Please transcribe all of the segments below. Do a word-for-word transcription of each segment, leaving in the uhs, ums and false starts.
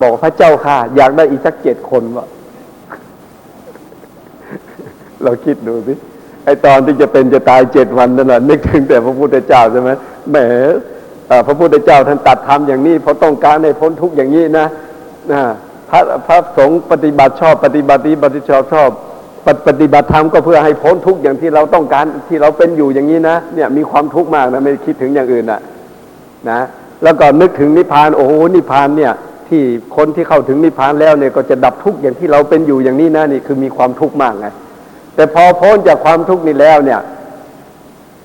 บอกพระเจ้าค่ะอยากได้อีกสักเจ็ดคนวะเราคิดดูสิไอตอนที่จะเป็นจะตายเจ็ดวันนั่นแหละนึกถึงแต่พระพุทธเจ้าใช่ไหมแหมพระพุทธเจ้าท่านตัดธรรมอย่างนี้เพราะต้องการให้พ้นทุกข์อย่างนี้นะนะพระพระสงฆ์ปฏิบัติชอบปฏิบัติปฏิชอบชอบปฏิบัติธรรมก็เพื่อให้พ้นทุกข์อย่างที่เราต้องการที่เราเป็นอยู่อย่างนี้นะเนี่ยมีความทุกข์มากนะไม่คิดถึงอย่างอื่นนะนะแล้วก็นึกถึงนิพพานโอ้โหนิพพานเนี่ยที่คนที่เข้าถึงนิพพานแล้วเนี่ยก็จะดับทุกข์อย่างที่เราเป็นอยู่อย่างนี้นะนี่คือมีความทุกข์มากไงแต่พอพ้นจากความทุกข์นี้แล้วเนี่ย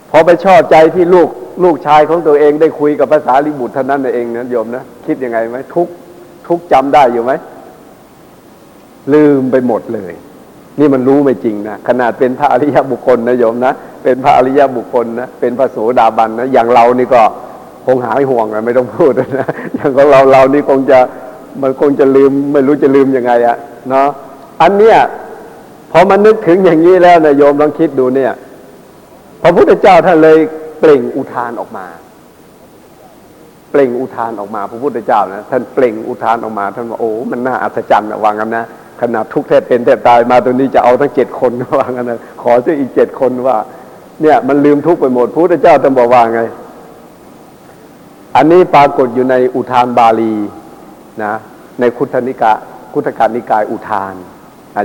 พอไปชอบใจที่ลูกลูกชายของตัวเองได้คุยกับภาษาลิบุตรเท่านั้นเองนะโยมนะคิดยังไงไหมทุกทุกจำได้อยู่ไหมลืมไปหมดเลยนี่มันรู้ไม่จริงนะขนาดเป็นพระอริยบุคคลนะโยมนะเป็นพระอริยบุคคลนะเป็นพระโสดาบันนะอย่างเรานี่ก็คงหายห่วงนะไม่ต้องพูดนะอย่างของเราเรานี่คงจะมันคงจะลืมไม่รู้จะลืมยังไงอะเนาะอันเนี้ยพอมันนึกถึงอย่างนี้แล้วนะโยมลองคิดดูเนี่ยพระพุทธเจ้าท่านเลยเปล่งอุทานออกมาเปล่งอุทานออกมาพระพุทธเจ้านะท่านเปล่งอุทานออกมาท่านว่าโอ้มันน่าอัศจรรย์นะวางกันนะขนาดทุกข์แทบเป็นแทบตายมาตัวนี้จะเอาทั้งเจ็ดคนวางกันนะขอเสียอีกเจ็ดคนว่าเนี่ยมันลืมทุกข์ไปหมดพระพุทธเจ้าท่านบอกว่าไงอันนี้ปรากฏอยู่ในอุทานบาลีนะในคุทธนิกายคุทธกนิกายอุทาน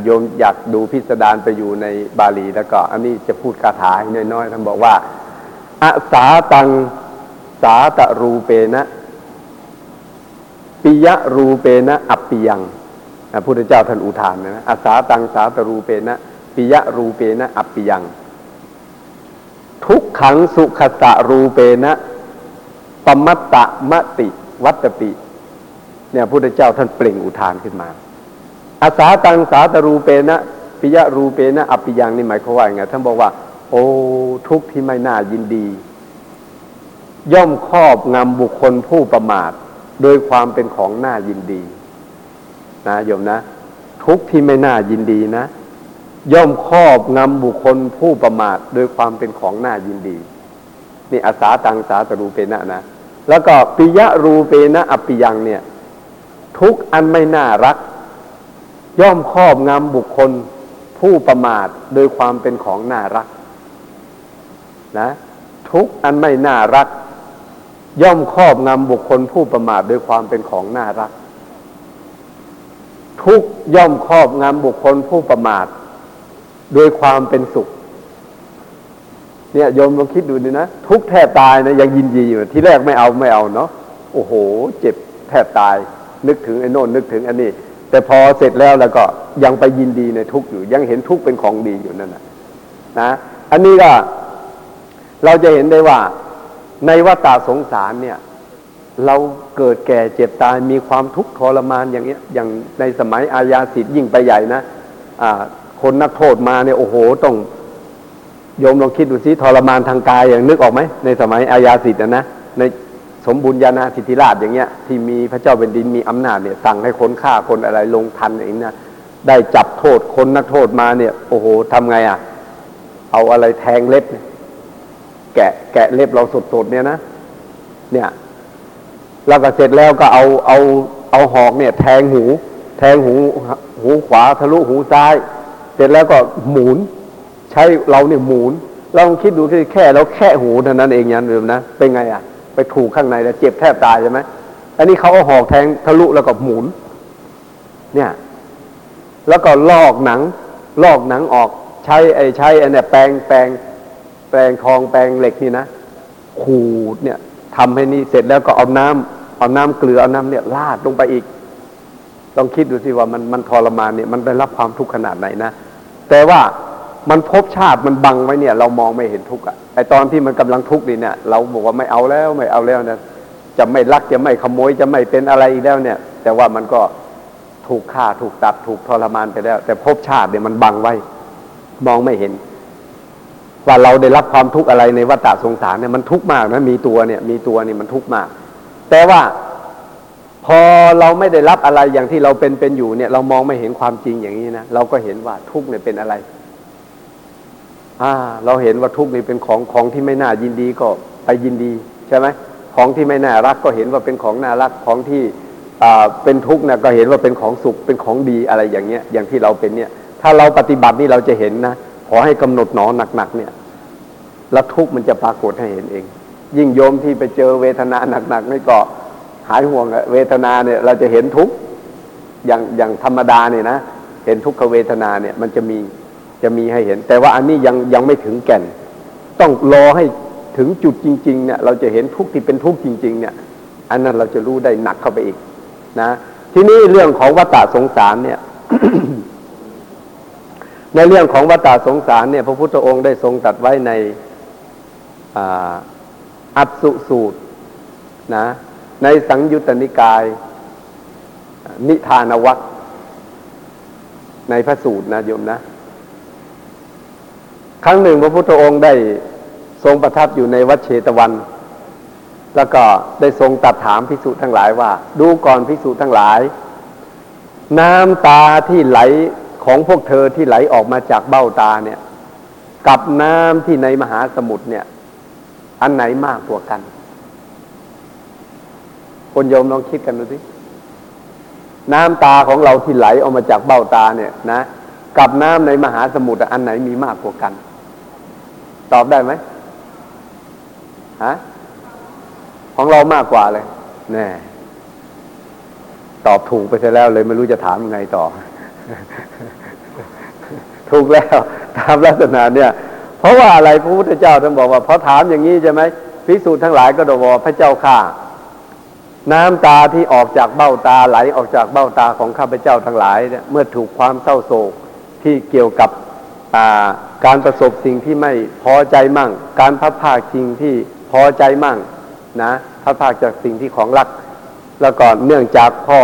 โยมอยากดูพิสดารไปอยู่ในบาลีแล้วก็อันนี้จะพูดคาถาน้อยๆท่านบอกว่าอสาตังสาตรูเปนะปิยะรูเปนะอัปปิยังพระพุทธเจ้าท่านอุทานนะอสาตังสาตรูเปนะปิยะรูเปนะอัปปิยังทุกขังสุขสะรูเปนะปมัตตมติวัตติเนี่ยพระพุทธเจ้าท่านเปล่งอุทานขึ้นมาอาสาตังสาตรูเปนะปิยะรูเปนะอัปปิยังนี่หมายความว่าไงท่านบอกว่าโอ้ทุกข์ที่ไม่น่ายินดีย่อมครอบงำบุคคลผู้ประมาทโดยความเป็นของน่ายินดีนะโยมนะทุกข์ที่ไม่น่ายินดีนะย่อมครอบงำบุคคลผู้ประมาทโดยความเป็นของน่ายินดีนี่อาสาตังสาตรูเปนะนะแล้วก็ปิยะรูเปนะอัปปิยังเนี่ยทุกข์อันไม่น่ารักย่อมครอบงำบุคคลผู้ประมาทโดยความเป็นของน่ารักนะทุกอันไม่น่ารักย่อมครอบงำบุคคลผู้ประมาทโดยความเป็นของน่ารักทุกย่อมครอบงำบุคคลผู้ประมาทโดยความเป็นสุขเนี่ยโยมลองคิดดูดินะทุกแทบตายนะยังยินดีอยู่ที่แรกไม่เอาไม่เอาเนาะโอ้โหเจ็บแทบตายนึกถึงไอ้โน่นนึกถึงอันนี้แต่พอเสร็จแล้วแล้วก็ยังไปยินดีในทุกข์อยู่ยังเห็นทุกข์เป็นของดีอยู่นั่นน่ะนะอันนี้ก็เราจะเห็นได้ว่าในวัฏฏะสงสารเนี่ยเราเกิดแก่เจ็บตายมีความทุกข์ทรมานอย่างเงี้ยอย่างในสมัยอาญาสิทธิ์ยิ่งไปใหญ่นะอ่าคนนักโทษมาเนี่ยโอ้โหต้องโยมลองคิดดูสิทรมานทางกายอย่างนึกออกมั้ยในสมัยอาญาสิทธิ์อ่ะนะในสมบุญญาณสิทธิราชอย่างเงี้ยที่มีพระเจ้าแผ่นดินมีอำนาจเนี่ยสั่งให้คนฆ่าคนอะไรลงทันอย่างนี้นะได้จับโทษคนนักโทษมาเนี่ยโอ้โหทำไงอ่ะเอาอะไรแทงเล็บแกะแกะเล็บเราสดๆเนี่ยนะเนี่ยแล้วก็เสร็จแล้วก็เอาเอาเอาหอกเนี่ยแทงหูแทงหูหูขวาทะลุหูซ้ายเสร็จแล้วก็หมุนใช้เราเนี่ยหมุนเราลองคิดดูที่แค่เราแค่หูเท่านั้นเองอย่างเดิมนะเป็นไงอ่ะไปถูกข้างในแล้วเจ็บแทบตายใช่ไหมอันนี้เขาเอาหอกแทงทะลุแล้วก็หมุนเนี่ยแล้วก็ลอกหนังลอกหนังออกใช้ไอ้ใช้ไอ้เนี่ยแปรงแปรงแปรงทองแปรงเหล็กนี่นะขูดเนี่ยทำให้นี่เสร็จแล้วก็เอาน้ำเอาน้ำเกลือเอาน้ำเนี่ยลาดลงไปอีกลองคิดดูสิว่ามันมันทรมานเนี่ยมันได้รับความทุกข์ขนาดไหนนะแต่ว่ามันภพชาติมันบังไว้เนี่ยเรามองไม่เห็นทุกข์อ่ะไอตอนที่มันกำลังทุกข์นี่เนี่ยเราบอกว่าไม่เอาแล้วไม่เอาแล้วนะจะไม่ลักจะไม่ขโมยจะไม่เป็นอะไรอีกแล้วเนี่ยแต่ว่ามันก็ถูกฆ่าถูกตัดถูกทรมานไปแล้วแต่ภพชาติเนี่ยมันบังไว้มองไม่เห็นว่าเราได้รับความทุกข์อะไรในวัฏฏะสงสารเนี่ยมันทุกข์มากนะมีตัวเนี่ยมีตัวนี่มันทุกข์มากแต่ว่าพอเราไม่ได้รับอะไรอย่างที่เราเป็นเป็นอยู่เนี่ยเรามองไม่เห็นความจริงอย่างนี้นะเราก็เห็นว่าทุกข์เนี่ยเป็นอะไรอ่าเราเห็นว่าทุกข์นี่เป็นของของที่ไม่น่ายินดีก็ไปยินดีใช่ไหมของที่ไม่น่ารักก็เห็นว่าเป็นของน่ารักของที่ เป็นทุกข์นะก็เห็นว่าเป็นของสุขเป็นของดีอะไรอย่างเงี้ยอย่างที่เราเป็นเนี่ยถ้าเราปฏิบัตินี่เราจะเห็นนะขอให้กำหนดหนอหนักๆเนี่ยแล้วทุกข์มันจะปรากฏให้เห็นเองยิ่งโยมที่ไปเจอเวทนาหนักๆนี่ก็หายห่วงเวทนาเนี่ยเราจะเห็นทุกข์อย่างอย่างธรรมดาเนี่ยนะเห็นทุกขเวทนาเนี่ยมันจะมีจะมีให้เห็นแต่ว่าอันนี้ยังยังไม่ถึงแก่นต้องรอให้ถึงจุดจริงๆเนี่ยเราจะเห็นทุกข์ที่เป็นทุกข์จริงๆเนี่ยอันนั้นเราจะรู้ได้หนักเข้าไปอีกนะทีนี้เรื่องของวัฏฏะสงสารเนี่ย ในเรื่องของวัฏฏะสงสารเนี่ยพระพุทธองค์ได้ทรงตรัสไว้ในอัฏสุสูตรนะในสังยุตตนิกายนิทานวรรคในพระสูตรนะโยมนะครั้งหนึ่งพระพุทธองค์ได้ทรงประทับอยู่ในวัดเชตวันแล้วก็ได้ทรงตรัสถามภิกษุทั้งหลายว่าดูก่อนภิกษุทั้งหลายน้ำตาที่ไหลของพวกเธอที่ไหลออกมาจากเบ้าตาเนี่ยกับน้ำที่ในมหาสมุทรเนี่ยอันไหนมากกว่ากันคนโยมลองคิดกันดูสิน้ำตาของเราที่ไหลออกมาจากเบ้าตาเนี่ยนะกับน้ำในมหาสมุทรอันไหนมีมากกว่ากันตอบได้ไหมฮะของเรามากกว่าเลยแน่ตอบถูกไปซะแล้วเลยไม่รู้จะถามยังไงต่อ ถูกแล้วตามลักษณะเนี่ยเพราะว่าอะไรพระพุทธเจ้าท่านบอกว่าพอถามอย่างนี้ใช่ไหมภิกษุทั้งหลายก็ดวอพระเจ้าข้าน้ำตาที่ออกจากเบ้าตาไหลออกจากเบ้าตาของข้าพเจ้าทั้งหลายเนี่ยเมื่อถูกความเศร้าโศกที่เกี่ยวกับการประสบสิ่งที่ไม่พอใจมั่งการพัดพรากสิ่งที่พอใจมั่งนะพัดพรากจากสิ่งที่ของรักแล้วก็เนื่องจากพ่อ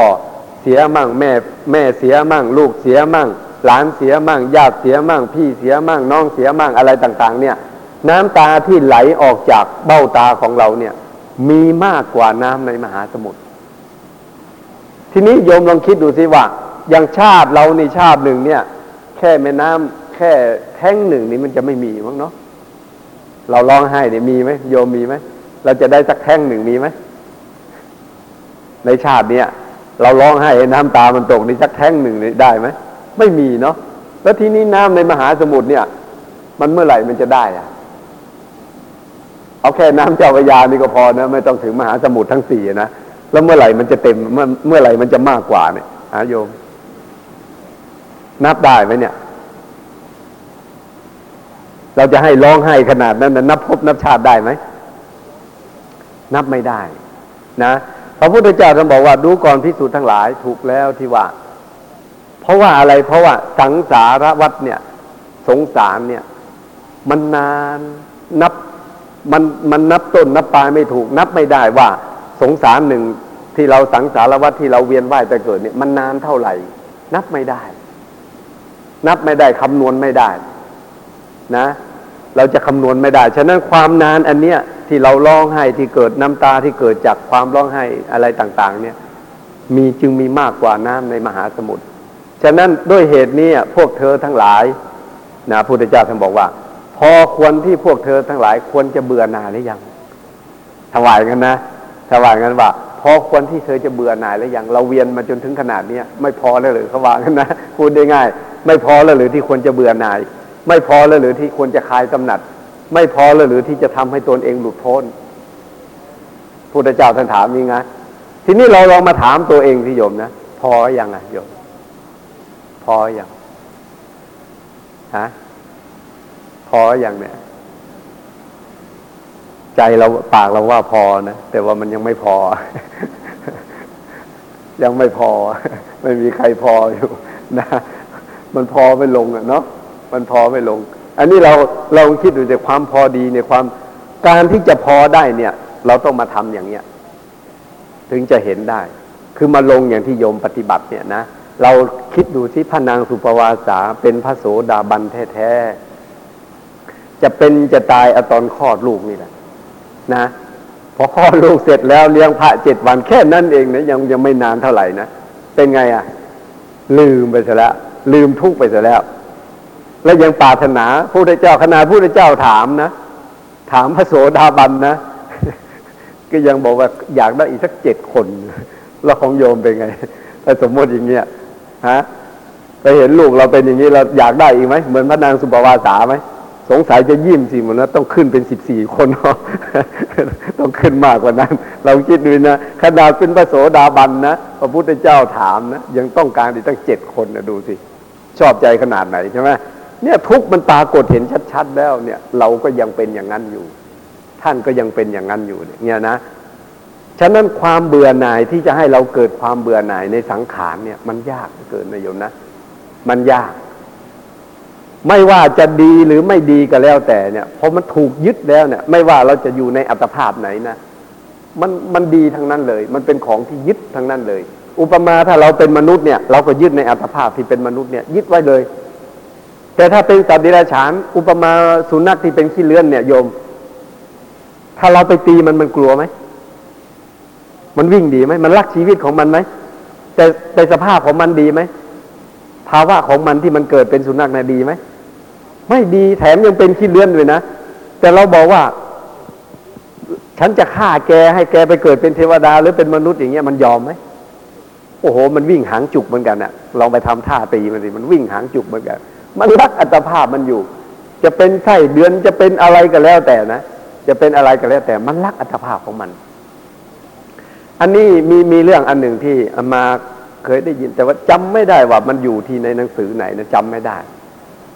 เสียมั่งแม่แม่เสียมั่งลูกเสียมั่งหลานเสียมั่งญาติเสียมั่งพี่เสียมั่งน้องเสียมั่งอะไรต่างๆเนี่ยน้ำตาที่ไหลออกจากเบ้าตาของเราเนี่ยมีมากกว่าน้ำในมหาสมุทรทีนี้โยมลองคิดดูสิว่าอย่างชาติเราในชาติหนึ่งเนี่ยแค่แม่น้ำแค่แท้งหนึ่งนี่มันจะไม่มีมั้งเนาะเราร้องไห้เนี่ยมีไหมโยมมีไหมเราจะได้สักแท้งหนึ่งมีไหมในชาติเนี่ยเราร้องไห้น้ำตามันตกในสักแท้งหนึ่งได้ไหมไม่มีเนาะแล้วทีนี้น้ำในมหาสมุทรเนี่ยมันเมื่อไหร่มันจะได้อะเอาแค่น้ำเจ้าพระยานี่ก็พอนะไม่ต้องถึงมหาสมุทรทั้งสี่นะแล้วเมื่อไหร่มันจะเต็มเมื่อเมื่อไหร่มันจะมากกว่าเนี่ยหาโยมนับได้ไหมเนี่ยเราจะให้ร้องไห้ขนาดนั้นนะนับพบนับชาติได้ไหมนับไม่ได้นะพระพุทธเจ้าท่านบอกว่าดูก่อนภิกษุทั้งหลายถูกแล้วที่ว่าเพราะว่าอะไรเพราะว่าสังสารวัฏเนี่ยสงสารเนี่ยมันนานนับมันมันนับต้นนับปลายไม่ถูกนับไม่ได้ว่าสงสารหนึ่งที่เราสังสารวัฏที่เราเวียนว่ายแต่เกิดเนี่ยมันนานเท่าไหร่นับไม่ได้นับไม่ได้คำนวณไม่ได้นะเราจะคำนวณไม่ได้ฉะนั้นความนานอันเนี้ยที่เราร้องไห้ที่เกิดน้ำตาที่เกิดจากความร้องไห้อะไรต่างๆเนี่ยมีจึงมีมากกว่าน้ำในมหาสมุทรฉะนั้นด้วยเหตุนี้พวกเธอทั้งหลายนะพุทธเจ้าท่านบอกว่าพอควรที่พวกเธอทั้งหลายควรจะเบื่อหน่ายหรือยังถวายกันนะถวายกันว่าพอควรที่เธอจะเบื่อหน่ายหรือยังเราเวียนมาจนถึงขนาดนี้ไม่พอแล้วหรือเขาว่ากันนะพูดได้ง่ายไม่พอแล้วหรือที่ควรจะเบื่อหน่ายไม่พอแล้วหรือที่ควรจะคลายกำหนัดไม่พอแล้วหรือที่จะทำให้ตนเองหลุดพ้นพุทธเจ้าท่านถามยังไงทีนี้เราลองมาถามตัวเองสิโยมนะพอหรือยังอ่ะโยมพอหรือยังฮะพออย่างเนี่ยใจเราปากเราว่าพอนะแต่ว่ามันยังไม่พอ ยังไม่พอ ไม่มีใครพออยู่นะมันพอไม่ลงอ่ะเนาะมันพอไม่ลงอันนี้เราเราคิดดูจากความพอดีในความการที่จะพอได้เนี่ยเราต้องมาทำอย่างเนี้ยถึงจะเห็นได้คือมาลงอย่างที่โยมปฏิบัติเนี่ยนะเราคิดดูสิพระนางสุปวาสาเป็นพระโสดาบันแท้ๆจะเป็นจะตายเอาตอนคลอดลูกนี่แหละนะพอคลอดลูกเสร็จแล้วเลี้ยงพระเจ็ดวันแค่นั้นเองนะยังยังไม่นานเท่าไหร่นะเป็นไงอ่ะลืมไปซะแล้วลืมทุกข์ไปซะแล้วและยังปรารถนาพระพุทธเจ้าขณะพระพุทธเจ้าถามนะถามพระโสดาบันนะก็ยังบอกว่าอยากได้อีกสักเจ็ดคน แล้วของโยมเป็นไงถ้าสมมติอย่างเงี้ยฮะไปเห็นลูกเราเป็นอย่างนี้เราอยากได้อีกไหมเหมือนพระนางสุปวาสาไหมสงสัยจะยิ้มสิมันนะต้องขึ้นเป็นสิบสี่คนต้องขึ้นมากกว่านั้นเราคิดดูนะขนาดเป็นพระโสดาบันนะพระพุทธเจ้าถามนะยังต้องการอีกตั้งเจ็ดคนนะดูสิชอบใจขนาดไหนใช่ไหมเนี่ยทุกข์มันปรากฏเห็นชัดๆแล้วเนี่ยเราก็ยังเป็นอย่างนั้นอยู่ท่านก็ยังเป็นอย่างนั้นอยู่เนี่ยนะฉะนั้นความเบื่อหน่ายที่จะให้เราเกิดความเบื่อหน่ายในสังขารเนี่ยมันยากเกินนะโยมนะมันยากไม่ว่าจะดีหรือไม่ดีก็แล้วแต่เนี่ยพอมันถูกยึดแล้วเนี่ยไม่ว่าเราจะอยู่ในอัตภาพไหนนะมันมันดีทั้งนั้นเลยมันเป็นของที่ยึดทั้งนั้นเลยอุปมาถ้าเราเป็นมนุษย์เนี่ยเราก็ยึดในอัตภาพที่เป็นมนุษย์เนี่ยยึดไว้เลยแต่ถ้าเป็นสัตว์เดรัจฉานอุปมาสุนัขที่เป็นขี้เลื้อนเนี่ยโยมถ้าเราไปตีมันมันกลัวไหมมันวิ่งดีไหมมันรักชีวิตของมันไหมแต่แต่สภาพของมันดีไหมภาวะของมันที่มันเกิดเป็นสุนัขน่ะดีไหมไม่ดีแถมยังเป็นขี้เลื้อนด้วยนะแต่เราบอกว่าฉันจะฆ่าแกให้แกไปเกิดเป็นเทวดาหรือเป็นมนุษย์อย่างเงี้ยมันยอมไหมโอ้โหมันวิ่งหางจุกเหมือนกันน่ะลองไปทำท่าตีมันสิมันวิ่งหางจุกเหมือนกันมันรักอัตภาพมันอยู่จะเป็นไส้เดือนจะเป็นอะไรก็แล้วแต่นะจะเป็นอะไรก็แล้วแต่มันรักอัตภาพของมันอันนี้มีมีเรื่องอันหนึ่งที่อามาเคยได้ยินแต่ว่าจำไม่ได้ว่ามันอยู่ที่ในหนังสือไหนนะจำไม่ได้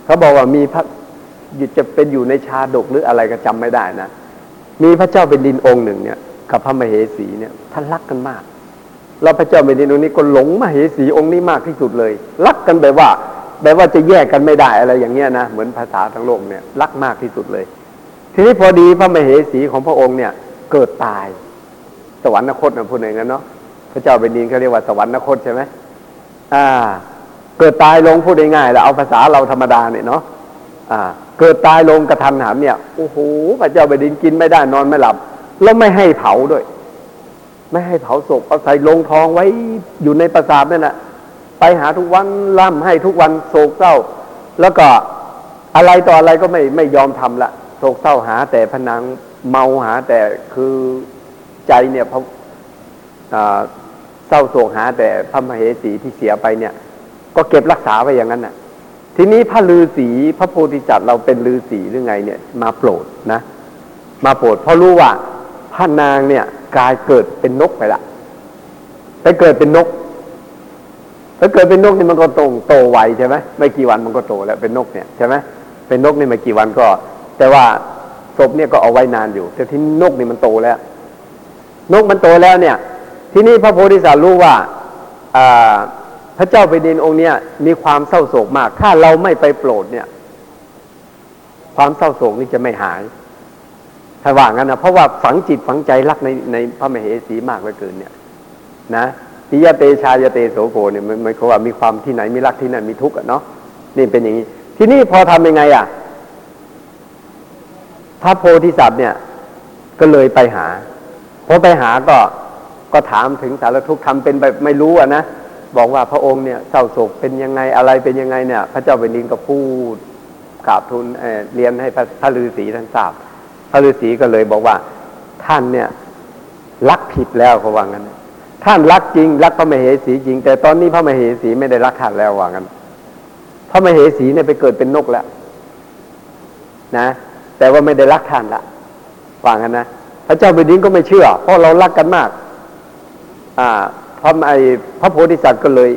เขาบอกว่ามีพระจะเป็นอยู่ในชาดกหรืออะไรก็จำไม่ได้นะมีพระเจ้าเป็นดินองค์หนึ่งเนี่ยกับพระมเหสีเนี่ยท่านรักกันมากแล้วพระเจ้าเป็นดินองค์นี้ก็หลงมเหสีองค์นี้มากที่สุดเลยรักกันแบบว่าแบบว่าจะแยกกันไม่ได้อะไรอย่างเงี้ยนะเหมือนภาษาทั้งโลกเนี่ยรักมากที่สุดเลยทีนี้พอดีพระมเหสีของพระองค์เนี่ยเกิดตายสวรรคตนะพูดอย่างนั้นเนาะพระเจ้าเป็นดินเขาเรียกว่าสวรรคตใช่ไหมอ่าเกิดตายลงพูดง่ายๆแล้วเอาภาษาเราธรรมดาเนี่ยเนาะอ่าเกิดตายลงกระทันหันเนี่ยโอ้โหพระเจ้าเป็นดินกินไม่ได้นอนไม่หลับแล้วไม่ให้เผาด้วยไม่ให้เผาศพเอาใส่โลงทองไว้อยู่ในปราสาทนั่นแหละไปหาทุกวันร่ำให้ทุกวันโศกเศร้าแล้วก็อะไรต่ออะไรก็ไม่ไม่ยอมทำละโศกเศร้าหาแต่ผนังเมาหาแต่คือใจเนี่ยพอเศร้าโศกหาแต่พระมเหสีที่เสียไปเนี่ยก็เก็บรักษาไว้อย่างนั้นน่ะทีนี้พระฤาษีพระโพธิจัตเราเป็นฤาษีหรือไงเนี่ยมาโปรดนะมาโปรดเพราะรู้ว่าพระนางเนี่ยกลายเกิดเป็นนกไปละไปเกิดเป็นนกถ้าเกิดเป็นนกนี่มันก็โตโตไวใช่ไหมไม่กี่วันมันก็โตแล้วเป็นนกเนี่ยใช่ไหมเป็นนกนี่ไม่กี่วันก็แต่ว่าศพเนี่ยก็เอาไว้นานอยู่แต่ที่นกนี่มันโตแล้วนกมันโตแล้วเนี่ยที่นี่พระโพธิสัตว์รู้ว่าพระเจ้าแผ่นดินองค์เนี่ยมีความเศร้าโศกมากถ้าเราไม่ไปโปรดเนี่ยความเศร้าโศกนี่จะไม่หายถ้าว่างั้นนะเพราะว่าฝังจิตฝังใจรักในในพระมเหสีมากเหลือเกินเนี่ยนะปิยเตชายเตโสโกเนี่ยมันมันเขาว่ามีความที่ไหนมีรักที่นั่นมีทุกข์อ่ะเนาะนี่เป็นอย่างนี้ที่นี่พอทำยังไงอ่ะพระโพธิสัตว์เนี่ยก็เลยไปหาพอไปหาก็ก็ถามถึงสารทุกข์ทำเป็นแบบไม่รู้อ่ะนะบอกว่าพระองค์เนี่ยเศร้าโศกเป็นยังไงอะไรเป็นยังไงเนี่ยพระเจ้าแผ่นดินก็พูดกราบทูลเอ่อเรียนให้พระพระฤาษีท่านทราบพระฤาษีก็เลยบอกว่าท่านเนี่ยรักผิดแล้วเขาว่างั้นท่านรักจริงรักพระมเหสีจริงแต่ตอนนี้พระมเหสีไม่ได้รักท่านแล้วว่างั้นพระมเหสีเนี่ยไปเกิดเป็นนกแล้วนะแต่ว่าไม่ได้รักท่านละว่างั้นนะพระเจ้าแผ่นดินก็ไม่เชื่อเพราะเรารักกันมากอ่าพระไอ้พระโพธิสัตว์ก็เลย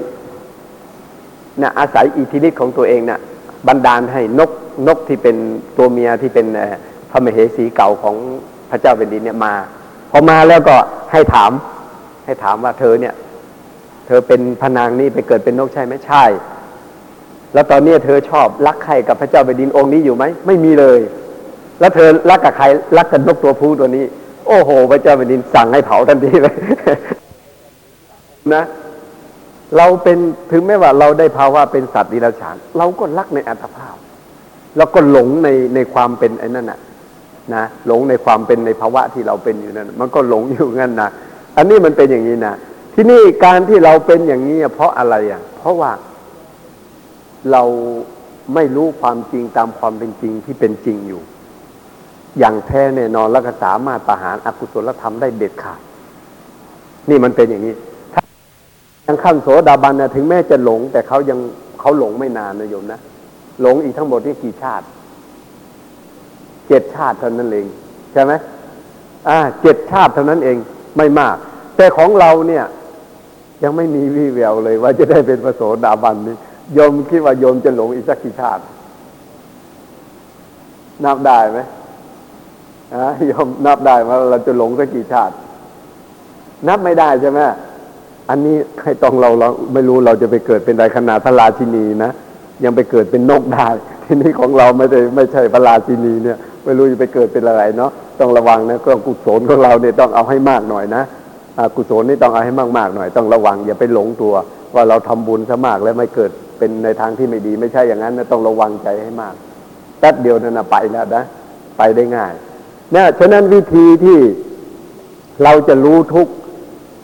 นะอาศัยอิทธิฤทธิ์ของตัวเองนะบันดาลให้นกนกที่เป็นตัวเมียที่เป็นพระมเหสีเก่าของพระเจ้าแผ่นดินเนี่ยมาพอมาแล้วก็ให้ถามให้ถามว่าเธอเนี่ยเธอเป็นพนางนี่ไปเกิดเป็นนกใช่ไหมใช่แล้วตอนนี้เธอชอบรักใครกับพระเจ้าแผ่นดินองค์นี้อยู่ไหมไม่มีเลยแล้วเธอรักกับใครรักกับนกตัวผู้ตัวนี้โอ้โหพระเจ้าแผ่นดินสั่งให้เผาทันทีเลย นะเราเป็นถึงแม้ว่าเราได้ภาวะเป็นสัตว์เดรัจฉานเราก็รักในอัตภาพเราก็หลงในในความเป็นไอ้นั่นน่ะนะหลงในความเป็นในภาวะที่เราเป็นอยู่นั่นมันก็หลงอยู่งั้นนะอันนี้มันเป็นอย่างนี้นะที่นี่การที่เราเป็นอย่างนี้เพราะอะไรอ่ะเพราะว่าเราไม่รู้ความจริงตามความเป็นจริงที่เป็นจริงอยู่อย่างแท้แน่นอนและก็สามารถประหารอกุศลธรรมได้เด็ดขาดนี่มันเป็นอย่างนี้ ทั้งขั้นโสดาบันนะถึงแม้จะหลงแต่เขายังเขาหลงไม่นานนะโยมนะหลงอีกทั้งหมดนี่กี่ชาติเจ็ดชาติเท่านั้นเองใช่ไหมอ่าเจ็ดชาติเท่านั้นเองไม่มากแต่ของเราเนี่ยยังไม่มีวี่แววเลยว่าจะได้เป็นพระโสดาบันนี่โยมคิดว่าโยมจะหลงอีกสักกี่ชาตินับได้ไหมอ่ะโยมนับได้ว่าเราจะหลงสักกี่ชาตินับไม่ได้ใช่ไหมอันนี้ใครต้องเราเราไม่รู้เราจะไปเกิดเป็นใดขนาดพระราชินีนะยังไปเกิดเป็นนกได้ทีนี้ของเราไม่ได้ไม่ใช่พระราชินีเนี่ยไม่รู้จะไปเกิดเป็นอะไรเนาะต้องระวังนะก็กุศลของเราเนี่ยต้องเอาให้มากหน่อยนะกุศลนี่ต้องเอาให้มากๆหน่อยต้องระวังอย่าไปหลงตัวว่าเราทำบุญซะมากแล้วไม่เกิดเป็นในทางที่ไม่ดีไม่ใช่อย่างนั้นนะต้องระวังใจให้มากแป๊บเดียวนั่นนะไปแล้วนะไปได้ง่ายนะฉะนั้นวิธีที่เราจะรู้ทุกข์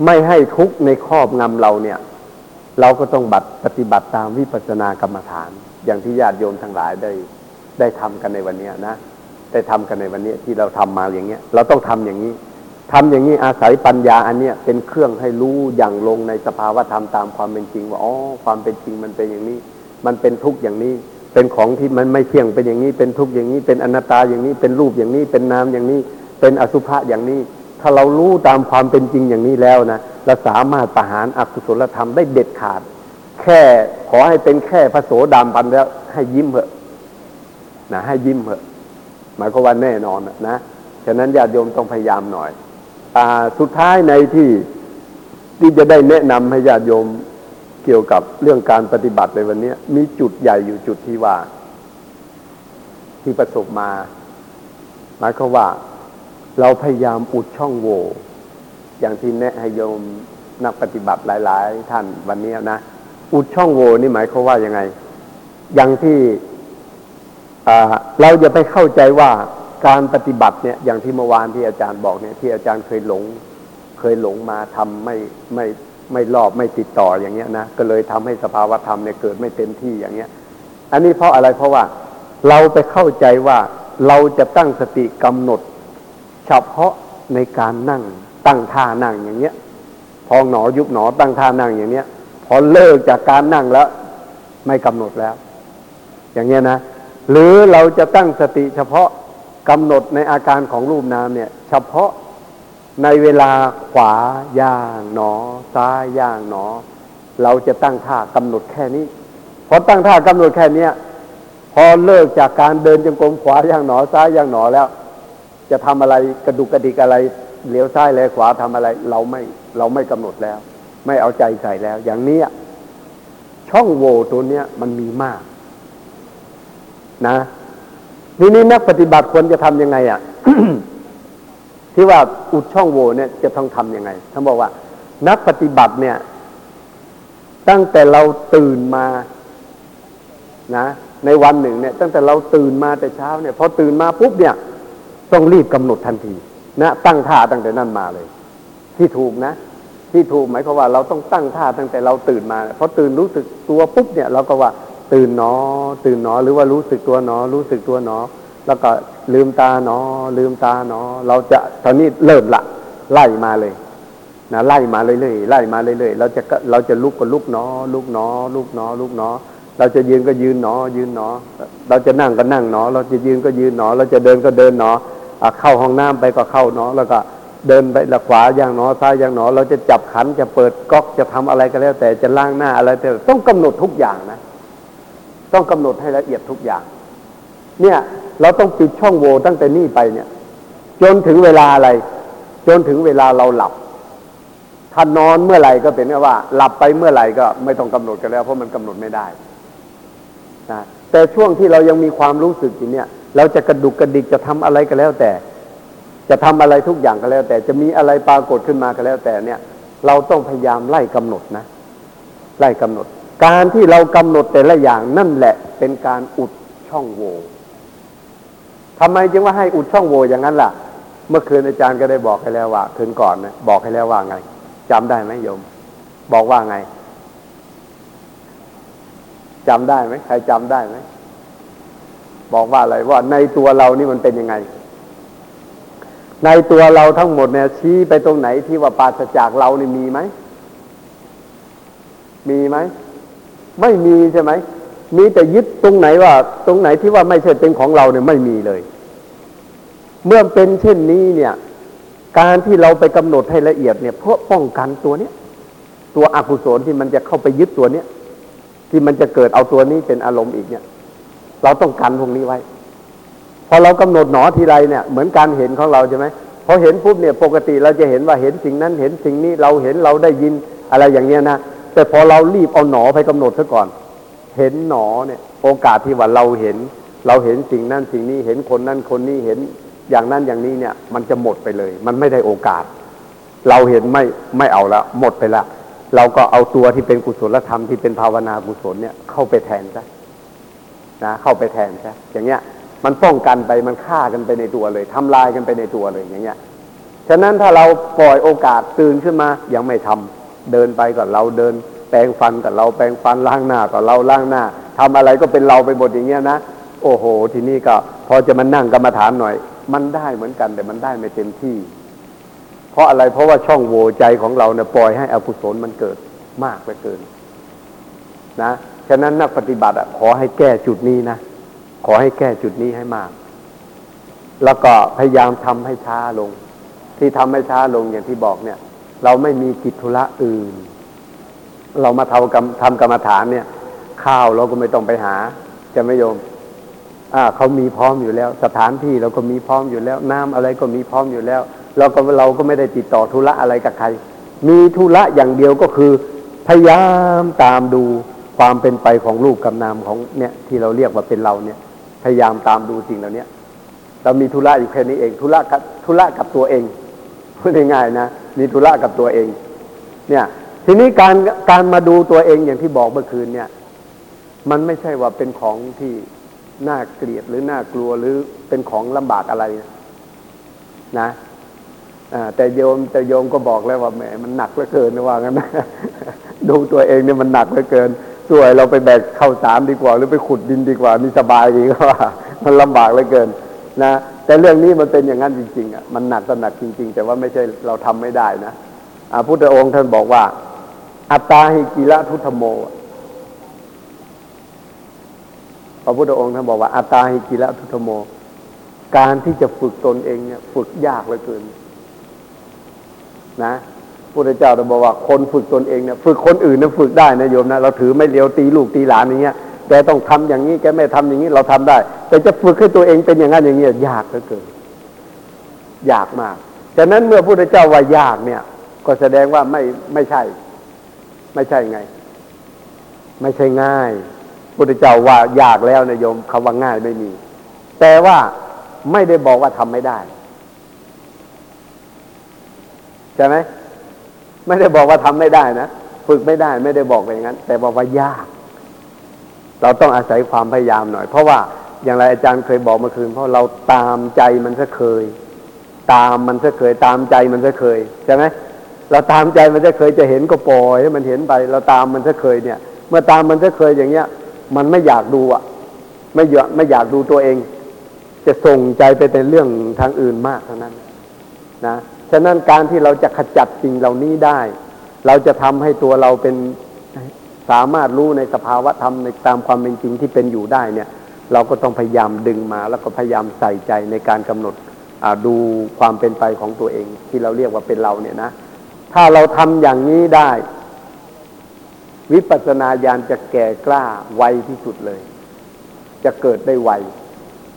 ไม่ให้ทุกข์ในครอบงำเราเนี่ยเราก็ต้องบัดปฏิบัติตามวิปัสสนากรรมฐานอย่างที่ญาติโยมทั้งหลายได้ได้ทำกันในวันนี้นะได้ทำกันในวันนี้ที่เราทำมาอย่างเงี้ยเราต้องทำอย่างนี้ทำอย่างนี้อาศัยปัญญาอันเนี้ยเป็นเครื่องให้รู้อย่างลงในสภาวะธรรมตามความเป็นจริงว่าอ๋อความเป็นจริงมันเป็นอย่างนี้มันเป็นทุกข์อย่างนี้เป็นของที่มันไม่เที่ยงเป็นอย่างนี้เป็นทุกข์อย่างนี้เป็นอนัตตาอย่างนี้เป็นรูปอย่างนี้เป็นนามอย่างนี้เป็นอสุภะอย่างนี้ถ้าเรารู้ตามความเป็นจริงอย่างนี้แล้วนะเราสามารถประหารอกุศลธรรมได้เด็ดขาดแค่ขอให้เป็นแค่พระโสดาบันแล้วให้ยิ้มเหอะนะให้ยิ้มเหอะหมายความว่าแน่นอนนะฉะนั้นญาติโยมต้องพยายามหน่อยสุดท้ายในที่ที่จะได้แนะนำให้ญาติโยมเกี่ยวกับเรื่องการปฏิบัติในวันนี้มีจุดใหญ่อยู่จุดที่ว่าที่ประสบมาหมายความว่าเราพยายามอุดช่องโหว่อย่างที่แนะให้โยมนักปฏิบัติหลายๆท่านวันนี้นะอุดช่องโหว่นี่หมายความว่ายังไงอย่างที่เราจะไปเข้าใจว่าการปฏิบัติเนี่ยอย่างที่เมื่อวานที่อาจารย์บอกเนี่ยที่อาจารย์เคยหลงเคยหลงมาทำไม่ไม่ไม่รอบไม่ติดต่ออย่างเงี้ยนะก็เลยทำให้สภาวะธรรมเนี่ยเกิดไม่เต็มที่อย่างเงี้ยอันนี้เพราะอะไรเพราะว่าเราไปเข้าใจว่าเราจะตั้งสติกำหนดเฉพาะในการนั่งตั้งท่านั่งอย่างเงี้ยพองหนอยุบหนอตั้งท่านั่งอย่างเนี้ยพอเลิกจากการนั่งแล้วไม่กำหนดแล้วอย่างเงี้ยนะหรือเราจะตั้งสติเฉพาะกำหนดในอาการของรูปนามเนี่ยเฉพาะในเวลาขวาย่างหนอซ้ายย่างหนอเราจะตั้งท่ากำหนดแค่นี้พอตั้งท่ากำหนดแค่นี้พอเลิกจากการเดินจงกรมขวาย่างหนอซ้ายย่างหนอแล้วจะทำอะไรกระดุกกระดิกอะไรเหลียวซ้ายแลขวาทำอะไรเราไม่เราไม่กำหนดแล้วไม่เอาใจใส่แล้วอย่างนี้ช่องโหว่ตัวเนี้ยมันมีมากนะทีนี้นักปฏิบัติควรจะทำยังไงอ่ะ ที่ว่าอุดช่องโหว่เนี่ยจะต้องทำยังไงท่านบอกว่านักปฏิบัติเนี่ยตั้งแต่เราตื่นมานะในวันหนึ่งเนี่ยตั้งแต่เราตื่นมาแต่เช้าเนี่ยพอตื่นมาปุ๊บเนี่ยต้องรีบกำหนดทันทีนะตั้งท่าตั้งแต่นั่นมาเลยที่ถูกนะที่ถูกหมายความว่าเราต้องตั้งท่าตั้งแต่เราตื่นมาพอตื่นรู้สึกตัวปุ๊บเนี่ยเราก็ว่าตื่นหนอตื่นหนอหรือว่ารู้สึกตัวหนอรู้สึกตัวหนอแล้วก็ลืมตาหนอลืมตาหนอเราจะตอนนี้เริ่มละไล่มาเลยนะไล่มาเรื่อยๆไล่มาเรื่อยๆเราจะเราจะลุกก็ลุกหนอลุกหนอลุกหนอลุกหนอเราจะยืนก็ยืนหนอยืนหนอเราจะนั่งก็นั่งหนอเราจะยืนก็ยืนหนอเราจะเดินก็เดินหนอเข้าห้องน้ำไปก็เข้าหนอแล้วก็เดินไปละขวาอย่างหนอซ้ายอย่างหนอเราจะจับขันจะเปิดก๊อกจะทำอะไรก็แล้วแต่จะล้างหน้าอะไรแต่ต้องกำหนดทุกอย่างนะต้องกำหนดให้ละเอียดทุกอย่างเนี่ยเราต้องปิดช่องโหว่ตั้งแต่นี่ไปเนี่ยจนถึงเวลาอะไรจนถึงเวลาเราหลับถ้านอนเมื่อไหร่ก็เป็นว่าหลับไปเมื่อไหร่ก็ไม่ต้องกำหนดกันแล้วเพราะมันกำหนดไม่ได้นะแต่ช่วงที่เรายังมีความรู้สึกอยู่เนี่ยเราจะกระดุกกระดิกจะทำอะไรก็แล้วแต่จะทำอะไรทุกอย่างก็แล้วแต่จะมีอะไรปรากฏขึ้นมาก็แล้วแต่เนี่ยเราต้องพยายามไล่กำหนดนะไล่กำหนดการที่เรากำหนดแต่ละอย่างนั่นแหละเป็นการอุดช่องโหว่ทำไมจึงว่าให้อุดช่องโหว่อย่างนั้นล่ะเมื่อคืนอาจารย์ก็ได้บอกให้แล้วว่าคืนก่อนนะบอกให้แล้วว่าไงจำได้ไหมโยมบอกว่าไงจำได้ไหมใครจำได้ไหมบอกว่าอะไรว่าในตัวเรานี่มันเป็นยังไงในตัวเราทั้งหมดเนี่ยชี้ไปตรงไหนที่ว่าปราศจากเรานี่มีไหม มีไหมไม่มีใช่ไหมมีแต่ยึดตรงไหนว่าตรงไหนที่ว่าไม่ใช่เป็นของเราเนี่ยไม่มีเลยเมื่อเป็นเช่นนี้เนี่ยการที่เราไปกำหนดให้ละเอียดเนี่ยเพื่อป้องกันตัวเนี้ยตัวอกุศลที่มันจะเข้าไปยึดตัวเนี้ยที่มันจะเกิดเอาตัวนี้เป็นอารมณ์อีกเนี่ยเราต้องกันพวกนี้ไว้พอเรากำหนดหนอทีไรเนี่ยเหมือนการเห็นของเราใช่ไหมพอเห็นปุ๊บเนี่ยปกติเราจะเห็นว่าเห็นสิ่งนั้นเห็นสิ่งนี้เราเห็นเราได้ยินอะไรอย่างเงี้ยนะแต่พอเรารีบเอาหนอไปกำหนดซะก่อนเห็นหนอเนี่ยโอกาสที่ว่าเราเห็นเราเห็นสิ่งนั้นสิ่งนี้เห็นคนนั้นคนนี้เห็นอย่างนั้นอย่างนี้เนี่ยมันจะหมดไปเลยมันไม่ได้โอกาสเราเห็นไม่ไม่เอาละหมดไปละเราก็เอาตัวที่เป็นกุศลธรรมที่เป็นภาวนากุศลเนี่ยเข้าไปแทนซะนะเข้าไปแทนซะอย่างเงี้ยมันป้องกันไปมันฆ่ากันไปในตัวเลยทำลายกันไปในตัวเลยอย่างเงี้ยฉะนั้นถ้าเราปล่อยโอกาสตื่นขึ้นมายังไม่ทำเดินไปก็เราเดินแปรงฟันก็เราแปรงฟันล้างหน้าก็เราล้างหน้าทำอะไรก็เป็นเราไปหมดอย่างเงี้ยนะโอ้โหทีนี้ก็พอจะมานั่งกรรมฐานหน่อยมันได้เหมือนกันแต่มันได้ไม่เต็มที่เพราะอะไรเพราะว่าช่องโหว่ใจของเราเนี่ยปล่อยให้อกุศลมันเกิดมากไปเกินนะฉะนั้นนักปฏิบัติอ่ะขอให้แก้จุดนี้นะขอให้แก้จุดนี้ให้มากแล้วก็พยายามทำให้ช้าลงที่ทำให้ช้าลงอย่างที่บอกเนี่ยเราไม่มีกิจธุระอื่นเรามาทำกรรมทำกรรมฐานเนี่ยข้าวเราก็ไม่ต้องไปหาจะไม่โยมอ่าเขามีพร้อมอยู่แล้วสถานที่เราก็มีพร้อมอยู่แล้วน้ำอะไรก็มีพร้อมอยู่แล้วเราก็เราก็ไม่ได้ติดต่อธุระอะไรกับใครมีธุระอย่างเดียวก็คือพยายามตามดูความเป็นไปของรูปกับนามของเนี่ยที่เราเรียกว่าเป็นเราเนี่ยพยายามตามดูสิ่งเหล่านี้เรามีธุระอยู่แค่นี้เองธุระกับธุระกับตัวเองพูดง่ายๆนะมีธุระกับตัวเองเนี่ยทีนี้การการมาดูตัวเองอย่างที่บอกเมื่อคืนเนี่ยมันไม่ใช่ว่าเป็นของที่น่าเกลียดหรือน่ากลัวหรือเป็นของลำบากอะไรนะแต่โยมแต่โยมก็บอกแล้วว่าแหมมันหนักเหลือเกินนะว่างั้นนะดูตัวเองเนี่ยมันหนักเหลือเกินช่วยเราไปแบกข้าวสารดีกว่าหรือไปขุดดินดีกว่านี่สบายดีกว่ามันลำบากเหลือเกินนะแต่เรื่องนี้มันเป็นอย่างนั้นจริงๆอ่ะมันหนักก็หนักจริงๆแต่ว่าไม่ใช่เราทำไม่ได้นะอ่ะพุทธองค์ท่านบอกว่าอัตตาหิกิละทุธโมพระพุทธองค์ท่านบอกว่าอัตตาหิกิละทุธโมการที่จะฝึกตนเองเนี่ยฝึกยากเหลือเกินนะพุทธเจ้าท่านบอกว่าคนฝึกตนเองเนี่ยฝึกคนอื่นเนี่ยฝึกได้นะโยมนะเราถือไม่เลี้ยวตีลูกตีหลานอย่างเงี้ยแกต้องทำอย่างนี้แกไม่ทำอย่างนี้เราทำได้แต่จะฝึกให้ตัวเองเป็นอย่างนั้นอย่างเงี้ยยากเหลือเกินยากมากฉะนั้นเมื่อพุทธเจ้าว่ายากเนี่ยก็แสดงว่าไม่ไม่ใช่ไม่ใช่ไงไม่ใช่ง่ายพุทธเจ้าว่ายากแล้วนะโยมคำว่าง่ายไม่มีแต่ว่าไม่ได้บอกว่าทำไม่ได้ใช่ไหมไม่ได้บอกว่าทำไม่ได้นะฝึกไม่ได้ไม่ได้บอกอย่างนั้นแต่บอกว่ายากเราต้องอาศัยความพยายามหน่อยเพราะว่าอย่างไรอาจารย์เคยบอกเมื่อคืนเพราะเราตามใจมันซะเคยตามมันซะเคยตามใจมันซะเคยใช่ไหมเราตามใจมันซะเคยจะเห็นก็ปล่อยให้มันเห็นไปเราตามมันซะเคยเนี่ยเมื่อตามมันซะเคยอย่างเงี้ยมันไม่อยากดูอ่ะไม่อยากไม่อยากดูตัวเองจะส่งใจไปในเรื่องทางอื่นมากเท่านั้นนะฉะนั้นการที่เราจะขจัดสิ่งเหล่านี้ได้เราจะทำให้ตัวเราเป็นสามารถรู้ในสภาวะธรรมในตามความเป็นจริงที่เป็นอยู่ได้เนี่ยเราก็ต้องพยายามดึงมาแล้วก็พยายามใส่ใจในการกำหนดดูความเป็นไปของตัวเองที่เราเรียกว่าเป็นเราเนี่ยนะถ้าเราทำอย่างนี้ได้วิปัสสนาญาณจะแก่กล้าไวที่สุดเลยจะเกิดได้ไว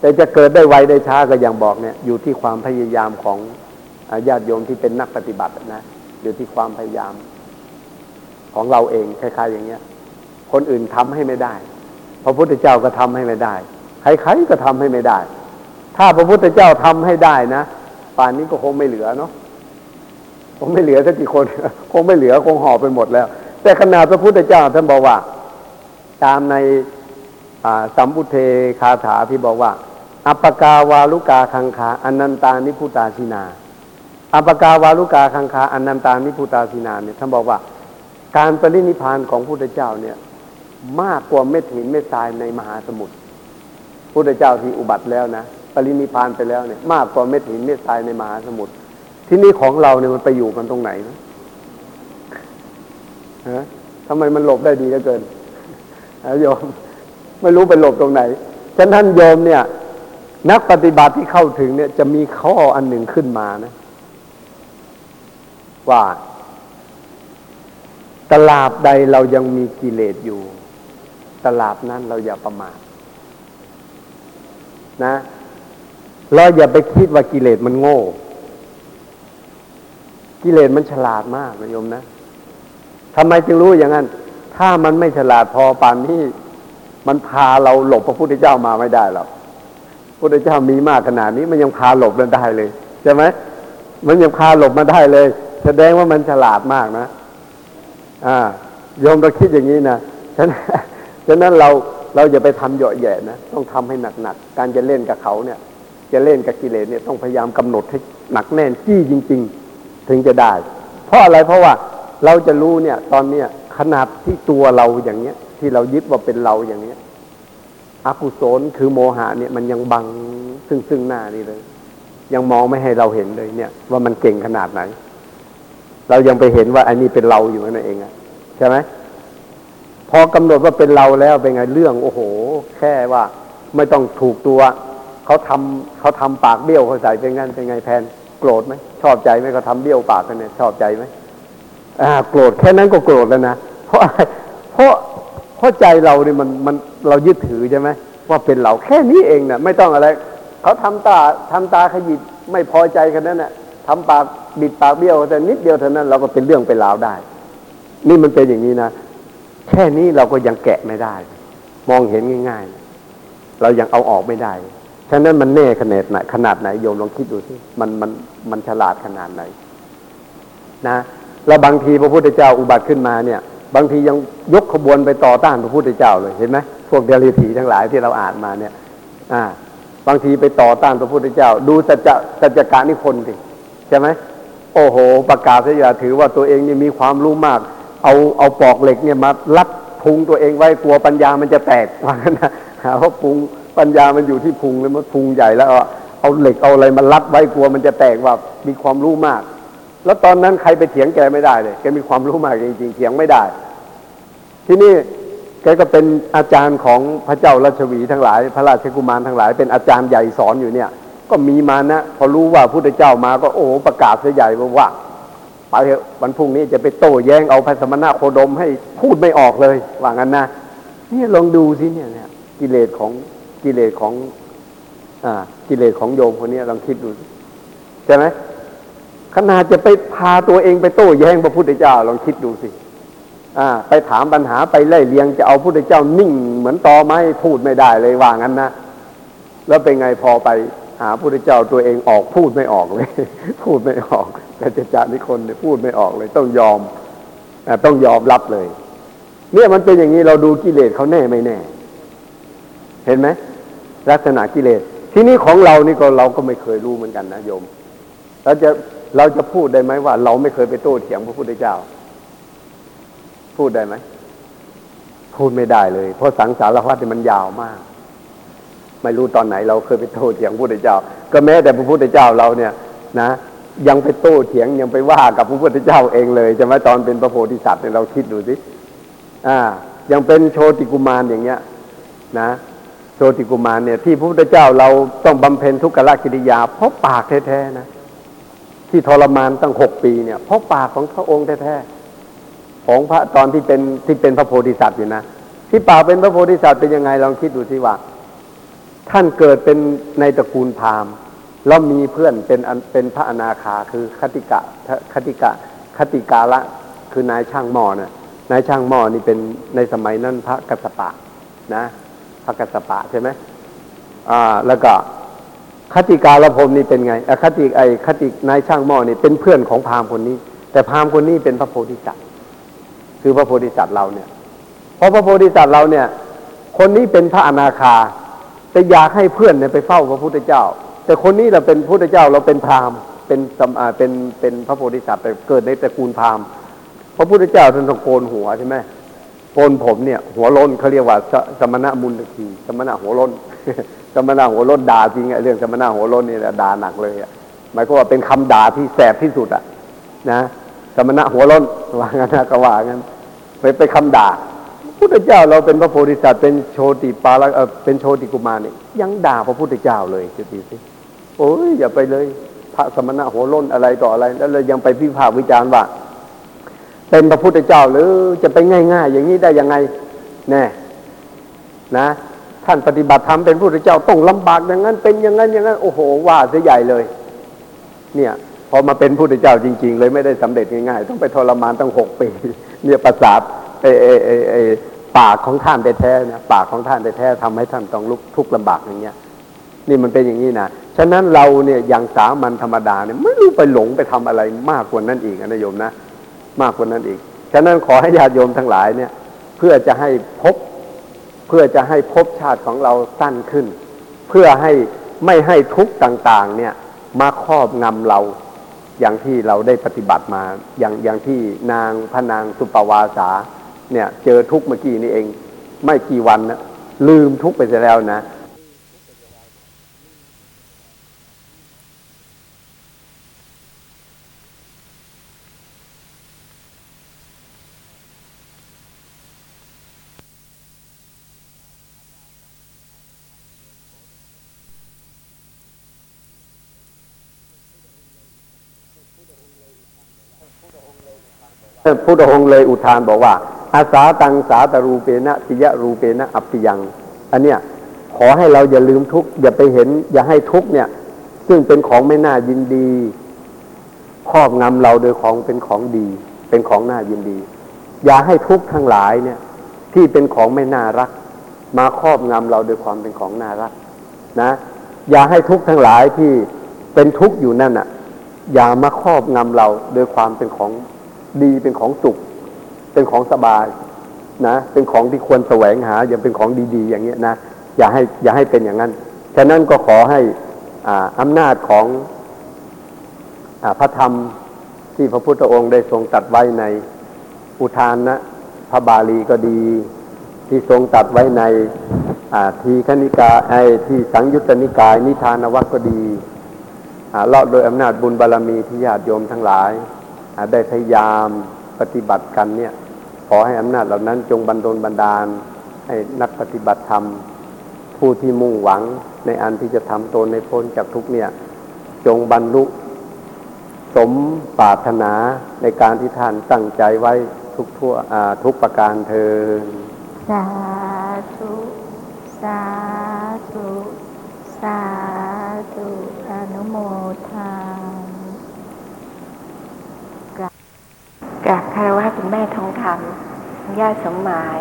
แต่จะเกิดได้ไวได้ช้าก็อย่างบอกเนี่ยอยู่ที่ความพยายามของญาติโยมที่เป็นนักปฏิบัตินะอยู่ที่ความพยายามของเราเองคล้ายๆอย่างเงี้ยคนอื่นทำให้ไม่ได้พระพุทธเจ้าก็ทำให้ไม่ได้ใครๆก็ทำให้ไม่ได้ถ้าพระพุทธเจ้าทำให้ได้นะป่านนี้ก็คงไม่เหลือเนาะคงไม่เหลือสักกี่คนคงไม่เหลือคงห่อไปหมดแล้วแต่ขนาดพระพุทธเจ้าท่านบอกว่าตามในสัมพุทเทคาถาที่บอกว่าอัปปกาวาลุกาคังคาอนันตานิพุตาชินาอัปปกาวาลุกาคังคาอนันตานิพุตาชินาเนี่ยท่านบอกว่าการปรินิพพานของพระพุทธเจ้าเนี่ยมากกว่าเม็ดหินเม็ดทรายในมหาสมุทรพระพุทธเจ้าที่อุบัติแล้วนะปรินิพพานไปแล้วเนี่ยมากกว่าเม็ดหินเม็ดทรายในมหาสมุทรที่นี่ของเราเนี่ยมันไปอยู่กันตรงไหนนะฮะ ทำไมมันหลบได้ดีเหลือเกินโยมไม่รู้ไปหลบตรงไหนฉะนั้นท่านโยมเนี่ยนักปฏิบัติที่เข้าถึงเนี่ยจะมีข้ออันหนึ่งขึ้นมานะว่าตราบใดเรายังมีกิเลสอยู่ตราบนั้นเราอย่าประมาทนะเราอย่าไปคิดว่ากิเลสมันโง่กิเลสมันฉลาดมากนะโยมนะทำไมจึงรู้อย่างนั้นถ้ามันไม่ฉลาดพอป่านนี้มันพาเราหลบพระพุทธเจ้ามาไม่ได้หรอกพระพุทธเจ้ามีมากขนาดนี้มันยังพาหลบเราได้เลยใช่ไหมมันยังพาหลบมาได้เลยแสดงว่ามันฉลาดมากนะอ่าโยมเราคิดอย่างนี้นะฉะนั้นฉะนั้นเราเราอย่าไปทำเยอะแยะนะต้องทำให้หนักๆการจะเล่นกับเขาเนี่ยจะเล่นกับกิเลสเนี่ยต้องพยายามกำหนดให้หนักแน่นจี้จริงๆถึงจะได้เพราะอะไรเพราะว่าเราจะรู้เนี่ยตอนเนี้ยขนาดที่ตัวเราอย่างเนี้ยที่เรายึดว่าเป็นเราอย่างเนี้ยอกุศลคือโมหะเนี่ยมันยังบังซึ่งซึ่งหน้านี่เลยยังมองไม่ให้เราเห็นเลยเนี่ยว่ามันเก่งขนาดไหนเรายังไปเห็นว่าไอ้นี่เป็นเราอยู่นั่นเองอะใช่ไหมพอกำหนดว่าเป็นเราแล้วเป็นไงเรื่องโอ้โหแค่ว่าไม่ต้องถูกตัวเขาทำเขาทำปากเบี้ยวเขาใส่เป็นงั้นเป็นไงแพนโกรธไหมชอบใจไหมเขาทำเบี้ยวปากกันเนี่ยชอบใจไหมอ่าโกรธแค่นั้นก็โกรธแล้วนะเพราะเพราะเพราะใจเราเนี่ยมันมันเรายึดถือใช่ไหมว่าเป็นเราแค่นี้เองนะไม่ต้องอะไรเขาทำตาทำตาขยิบไม่พอใจกันนั่นแหละทำปากบิดปากเบี้ยวแต่นิดเดียวเท่านั้นเราก็เป็นเรื่องเป็นราวได้นี่มันเป็นอย่างนี้นะแค่นี้เราก็ยังแกะไม่ได้มองเห็นง่ายๆเรายังเอาออกไม่ได้ฉะนั้นมันแน่ขนาดไหนขนาดไหนโยมลองคิดดูสิมันมันมันฉลาดขนาดไหนนะแล้วบางทีพระพุทธเจ้าอุบัติขึ้นมาเนี่ยบางทียังยกขบวนไปต่อต้านพระพุทธเจ้าเลยเห็นไหมพวกเดรัจฉีทั้งหลายที่เราอ่านมาเนี่ยอ่าบางทีไปต่อต้านพระพุทธเจ้าดูสัจจะสัจจกะนิพนธ์สิใช่ไหมโอ้โหประกาศสัจจะถือว่าตัวเองนี่มีความรู้มากเอาเอาปอกเหล็กเนี่ยมาลัดพุงตัวเองไว้กลัวปัญญามันจะแตกว่างั้นนะเพราะพุงปัญญามันอยู่ที่พุงแล้วมันพุงใหญ่แล้วเอาเหล็กเอาอะไรมาลัดไว้กลัวมันจะแตกว่ามีความรู้มากแล้วตอนนั้นใครไปเถียงแกไม่ได้เลยแกมีความรู้มากจริงๆเถียงไม่ได้ที่นี่แกก็เป็นอาจารย์ของพระเจ้าราชวีทั้งหลายพระราชกุมารทั้งหลายเป็นอาจารย์ใหญ่สอนอยู่เนี่ยก็มีมานะพอรู้ว่าพระพุทธเจ้ามาก็โอ้ประกาศเสียใหญ่ว่าไปวันพรุ่งนี้จะไปโต้แย้งเอาพระสมณะโคดมให้พูดไม่ออกเลยว่างั้นนะนี่ลองดูสิเนี่ยเนี่ยกิเลสของกิเลสของอ่ากิเลสของโยมคนนี้ลองคิดดูใช่ไหมขนาดจะไปพาตัวเองไปโต้แย้งพระพุทธเจ้าลองคิดดูสิอ่าไปถามปัญหาไปไล่เลียงจะเอาพุทธเจ้านิ่งเหมือนตอไม้พูดไม่ได้เลยว่างั้นนะแล้วเป็นไงพอไปหาพุทธเจ้าตัวเองออกพูดไม่ออกเลยพูดไม่ออกแต่จะจานิคนเนี่ยพูดไม่ออกเลยต้องยอมต้องยอมรับเลยเนี่ยมันเป็นอย่างนี้เราดูกิเลสเขาแน่ไม่แน่เห็นไหมลักษณะกิเลสที่นี่ของเรานี่ก็เราก็ไม่เคยรู้เหมือนกันนะโยมเราจะเราจะพูดได้ไหมว่าเราไม่เคยไปโต้เถียงพระพุทธเจ้าพูดได้ไหมพูดไม่ได้เลยเพราะสังสารวัฏมันยาวมากไม่รู้ตอนไหนเราเคยไปโต้เถียงพระพุทธเจ้าก็แม้แต่พระพุทธเจ้าเราเนี่ยนะยังไปโต้เถียงยังไปว่ากับพระพุทธเจ้าเองเลยใช่ไหมตอนเป็นพระโพธิสัตว์เนี่ยเราคิดดูสิอ่ายังเป็นโชติกุมารอย่างเงี้ยนะโชติกุมารเนี่ยที่พระพุทธเจ้าเราต้องบำเพ็ญทุกขละกิริยาเพราะปากแท้ๆนะที่ทรมานตั้งหกปีเนี่ยเพราะปากของพระองค์แท้ๆของพระตอนที่เป็นที่เป็นพระโพธิสัตว์อยู่นะที่ปากเป็นพระโพธิสัตว์เป็นยังไงลองคิดดูสิว่าท่านเกิดเป็นในตระกูลพราหมณ์แล้วมีเพื่อนเป็นเป็นพระอนาคาคือคติกะคติกะคติกาละคือนายช่างหม้อน่ะนายช่างหม้อนี่เป็นในสมัยนั้นพระกัสสปะนะพระกัสสปะใช่ไหมอ่าแล้วก็คติกาละพรหมนี่เป็นไงอคติไอคตินายช่างหม้อนี่เป็นเพื่อนของพราหมณ์คนนี้แต่พราหมณ์คนนี้เป็นพระโพธิสัตว์คือพระโพธิสัตว์เราเนี่ยเพราะพระโพธิสัตว์เราเนี่ยคนนี้เป็นพระอนาคาแต่อยากให้เพื่อนเนี่ยไปเฝ้าพระพุทธเจ้าแต่คนนี้เราเป็นพุทธเจ้าเราเป็นพราหมณ์เป็นสัมเป็นเป็นพระโพธิสัตว์แต่เกิดในตระกูลพราหมณ์พระพุทธเจ้าท่านต้องโกนหัวใช่ไหมโกนผมเนี่ยหัวล้นเขาเรียกว่าสมณะมุนทีสมณะหัวล้นสมณะหัวล้นด่าจริงไอ้เรื่องสมณะหัวล้นนี่ด่าหนักเลยหมายความว่าเป็นคำด่าที่แสบที่สุดอ่ะนะสมณะหัวล้นว่างั้นก็ว่างั้น ไปไปคำด่าพระพุทธเจ้าเราเป็นพระโพธิสัตว์เป็นโชติปาละเป็นโชติกุมารเนี่ยยังด่าพระพุทธเจ้าเลยจะดีสิโอ้ยอย่าไปเลยพระสมณะโหร่นอะไรต่ออะไรแล้วเลยยังไปพิพากษาวิจารณ์ว่าเป็นพระพุทธเจ้าหรือจะไปง่ายๆอย่างนี้ได้ยังไงแน่นะท่านปฏิบัติธรรมเป็นพระพุทธเจ้าต้องลำบากอย่างนั้นเป็นอย่างนั้นอย่างนั้นโอ้โหว่าเสียใหญ่เลยเนี่ยพอมาเป็นพระพุทธเจ้าจริงๆเลยไม่ได้สำเร็จง่ายๆต้องไปทรมานตั้งหกปีเนี่ยประสาทไอ้ไอ้ไอ้ไอ้ปากของท่านแท้ๆนะปากของท่านแท้ๆทำให้ท่านต้องลุกทุกข์ลำบากอย่างเงี้ยนี่มันเป็นอย่างนี้นะฉะนั้นเราเนี่ยอย่างสามัญธรรมดาเนี่ยไม่รู้ไปหลงไปทำอะไรมากกว่านั้นอีกนะโยมนะมากกว่านั้นอีกฉะนั้นขอให้ญาติโยมทั้งหลายเนี่ยเพื่อจะให้พบเพื่อจะให้พบชาติของเราสั้นขึ้นเพื่อให้ไม่ให้ทุกข์ต่างๆเนี่ยมาครอบงำเราอย่างที่เราได้ปฏิบัติมาอย่างอย่างที่นางพระนางสุปวาสาเนี่ยเจอทุกข์เมื่อกี้นี่เองไม่กี่วันนะลืมทุกข์ไปเสียแล้วนะพุทธองค์เลยอุทานบอกว่าอาสาตังสาตรูเปนะติยะรูเปนะอัปปิยังอันเนี้ยขอให้เราอย่าลืมทุกข์อย่าไปเห็นอย่าให้ทุกข์เนี่ยซึ่งเป็นของไม่น่ายินดีครอบงำเราโดยของเป็นของดีเป็นของน่ายินดีอย่าให้ทุกข์ทั้งหลายเนี่ยที่เป็นของไม่น่ารักมาครอบงำเราโดยความเป็นของน่ารักนะอย่าให้ทุกข์ทั้งหลายที่เป็นทุกข์อยู่นั่นน่ะอย่ามาครอบงำเราโดยความเป็นของดีเป็นของสุขเป็นของสบายนะเป็นของที่ควรแสวงหาอย่าเป็นของดีๆอย่างเงี้ยนะอย่าให้อย่าให้เป็นอย่างนั้นฉะนั้นก็ขอให้อ่าอำนาจของอ่าพระธรรมที่พระพุทธองค์ได้ทรงตรัสไว้ในอุทานนะพระบาลีก็ดีที่ทรงตรัสไว้ในอ่าทีฆนิกายไอ้ที่สังยุตตนิกายนิทานวรรคก็ดีอ่าเลาะโดยอำนาจบุญบารมีที่ญาติโยมทั้งหลายได้พยายามปฏิบัติกันเนี่ยขอให้อำนาจเหล่านั้นจงบันดลบันดาลให้นักปฏิบัติธรรมผู้ที่มุ่งหวังในอันที่จะทำตนในพ้นจากทุกเนี่ยจงบรรลุสมปรารถนาในการที่ท่านตั้งใจไว้ทุกทั่วทุกประการเถิดสาธุสาธุสาธุอนุโมทนาจากคารวะคุณแม่ทองคำญาติสมหมาย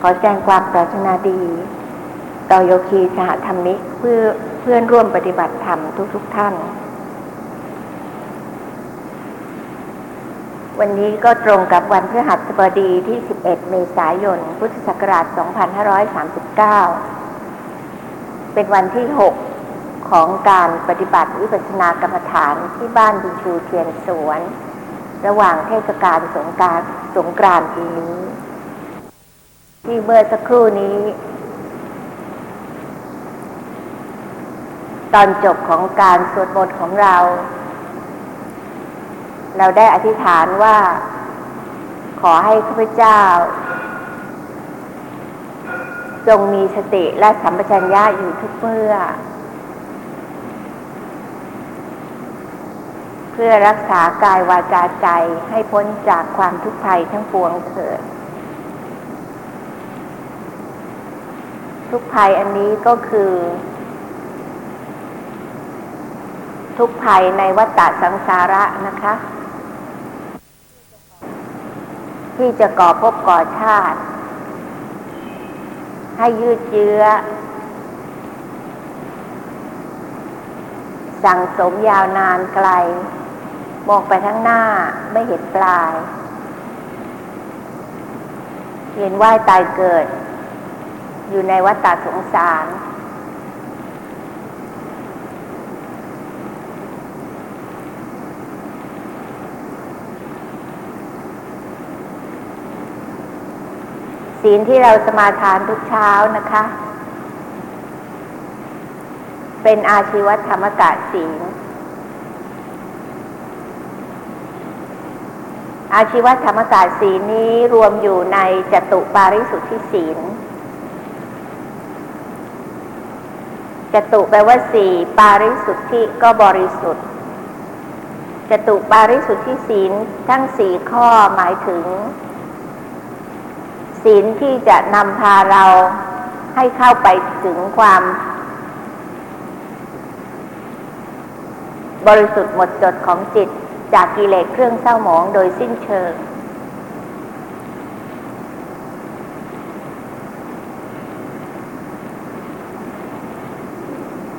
ขอแสดงความปรารถนาดีต่อโยคีสหธรรมิกเพื่อเพื่อนร่วมปฏิบัติธรรมทุกๆ ท่านวันนี้ก็ตรงกับวันพฤหัสบดีที่สิบเอ็ดเมษายนพุทธศักราชสองพันห้าร้อยสามสิบเก้าเป็นวันที่หกของการปฏิบัติวิปัสสนากรรมฐานที่บ้านบุญชูเทียนสวนระหว่างเทศกาลสงกรานต์สงกรานต์ปีนี้ที่เมื่อสักครู่นี้ตอนจบของการสวดมนต์ของเราเราได้อธิษฐานว่าขอให้ข้าพเจ้าจงมีสติและสัมปชัญญะอยู่ทุกเมื่อเพื่อรักษากายวาจาใจให้พ้นจากความทุกข์ภัยทั้งปวงเถิดทุกภัยอันนี้ก็คือทุกภัยในวัฏฏะสังสาระนะคะที่จะก่อภพก่อชาติให้ยืดเยื้อสั่งสมยาวนานไกลมองไปทั้งหน้าไม่เห็นปลายเห็นว่ายตายเกิดอยู่ในวัฏฏะสงสารศีลที่เราสมาทานทุกเช้านะคะเป็นอาชีวธรรมกศีล อาชีวธรรมกายศีลนี้รวมอยู่ในจตุปาริสุทธิศีลจตุแปลว่าสี่ปาริสุทธิก็บริสุทธิ์จตุปาริสุทธิศีลทั้งสี่ข้อหมายถึงศีลที่จะนำพาเราให้เข้าไปถึงความบริสุทธิ์หมดจดของจิตจากกิเลสเครื่องเศร้าหมองโดยสิ้นเชิง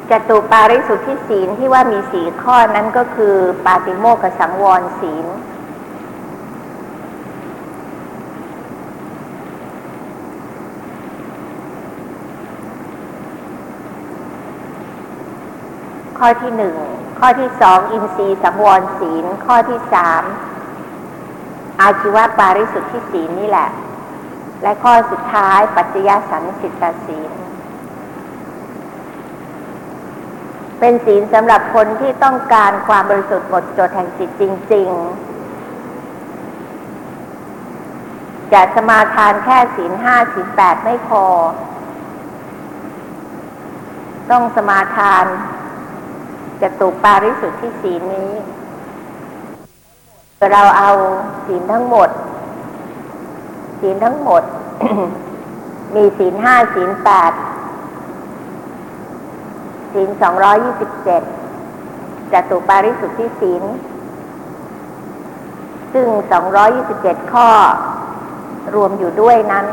จตุปาริสุทธิศีลที่ว่ามีสี่ข้อนั้นก็คือปาติโมกขสังวรศีลข้อที่หนึ่งข้อที่สองอินทรีย์สังวรศีลข้อที่สามอาชีวปาริสุทธิศีลนี่แหละและข้อสุดท้ายปัจจยสันสิตศีลเป็นศีลสำหรับคนที่ต้องการความบริสุทธิ์หมดจดแห่งจิตจริงๆจะสมาทานแค่ศีลห้าศีลแปดไม่พอต้องสมาทานจตุปาริสุทธิศีลนี้เราเอาศีลทั้งหมดศีลทั้งหมด มีศีลห้าศีลแปดศีลสองร้อยยี่สิบเจ็ดจตุปาริสุทธิศีลซึ่งสองร้อยยี่สิบเจ็ดข้อรวมอยู่ด้วยนั้น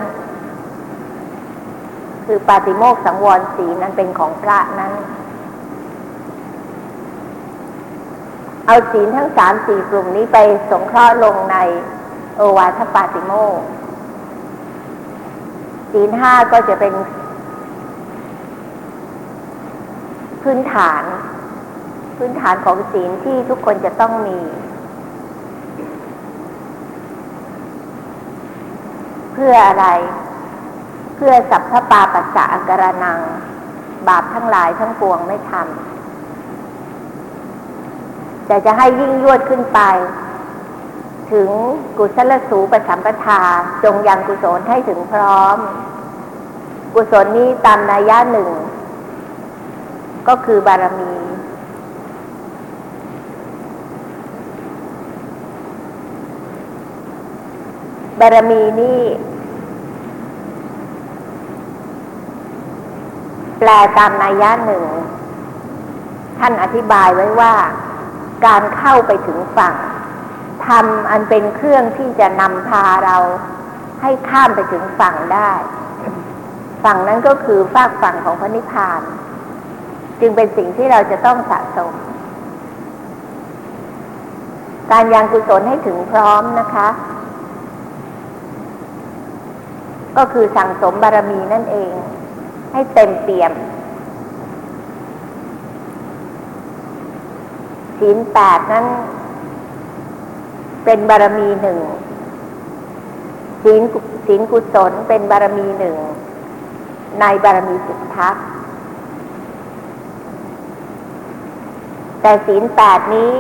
คือปาติโมกขสังวรศีลนั้นเป็นของพระนั้นเอาศีลทั้ง สามสี่ กลุ่มนี้ไปสงเคราะห์ลงในโอวาทปาติโมกข์ศีลห้าก็จะเป็นพื้นฐานพื้นฐานของศีลที่ทุกคนจะต้องมีเพื่ออะไรเพื่อสัพพปาปัสสะอังการนังบาปทั้งหลายทั้งปวงไม่ทำแต่จะให้ยิ่งยวดขึ้นไปถึงกุศลสูปสัมปทาจงยังกุศลให้ถึงพร้อมกุศลนี้ตามนัยยะหนึ่งก็คือบารมีบารมีนี่แปลตามนัยยะหนึ่งท่านอธิบายไว้ว่าการเข้าไปถึงฝั่งธรรมอันเป็นเครื่องที่จะนำพาเราให้ข้ามไปถึงฝั่งได้ฝั่งนั้นก็คือฟากฝั่งของพระนิพพานจึงเป็นสิ่งที่เราจะต้องสะสมการยังกุศลให้ถึงพร้อมนะคะก็คือสั่งสมบารมีนั่นเองให้เต็มเปี่ยมศีลแปดนั้นเป็นบารมีหนึ่งศีลศีลกุศลเป็นบารมีหนึ่งในบารมีสิบทัศน์แต่ศีลแปดนี้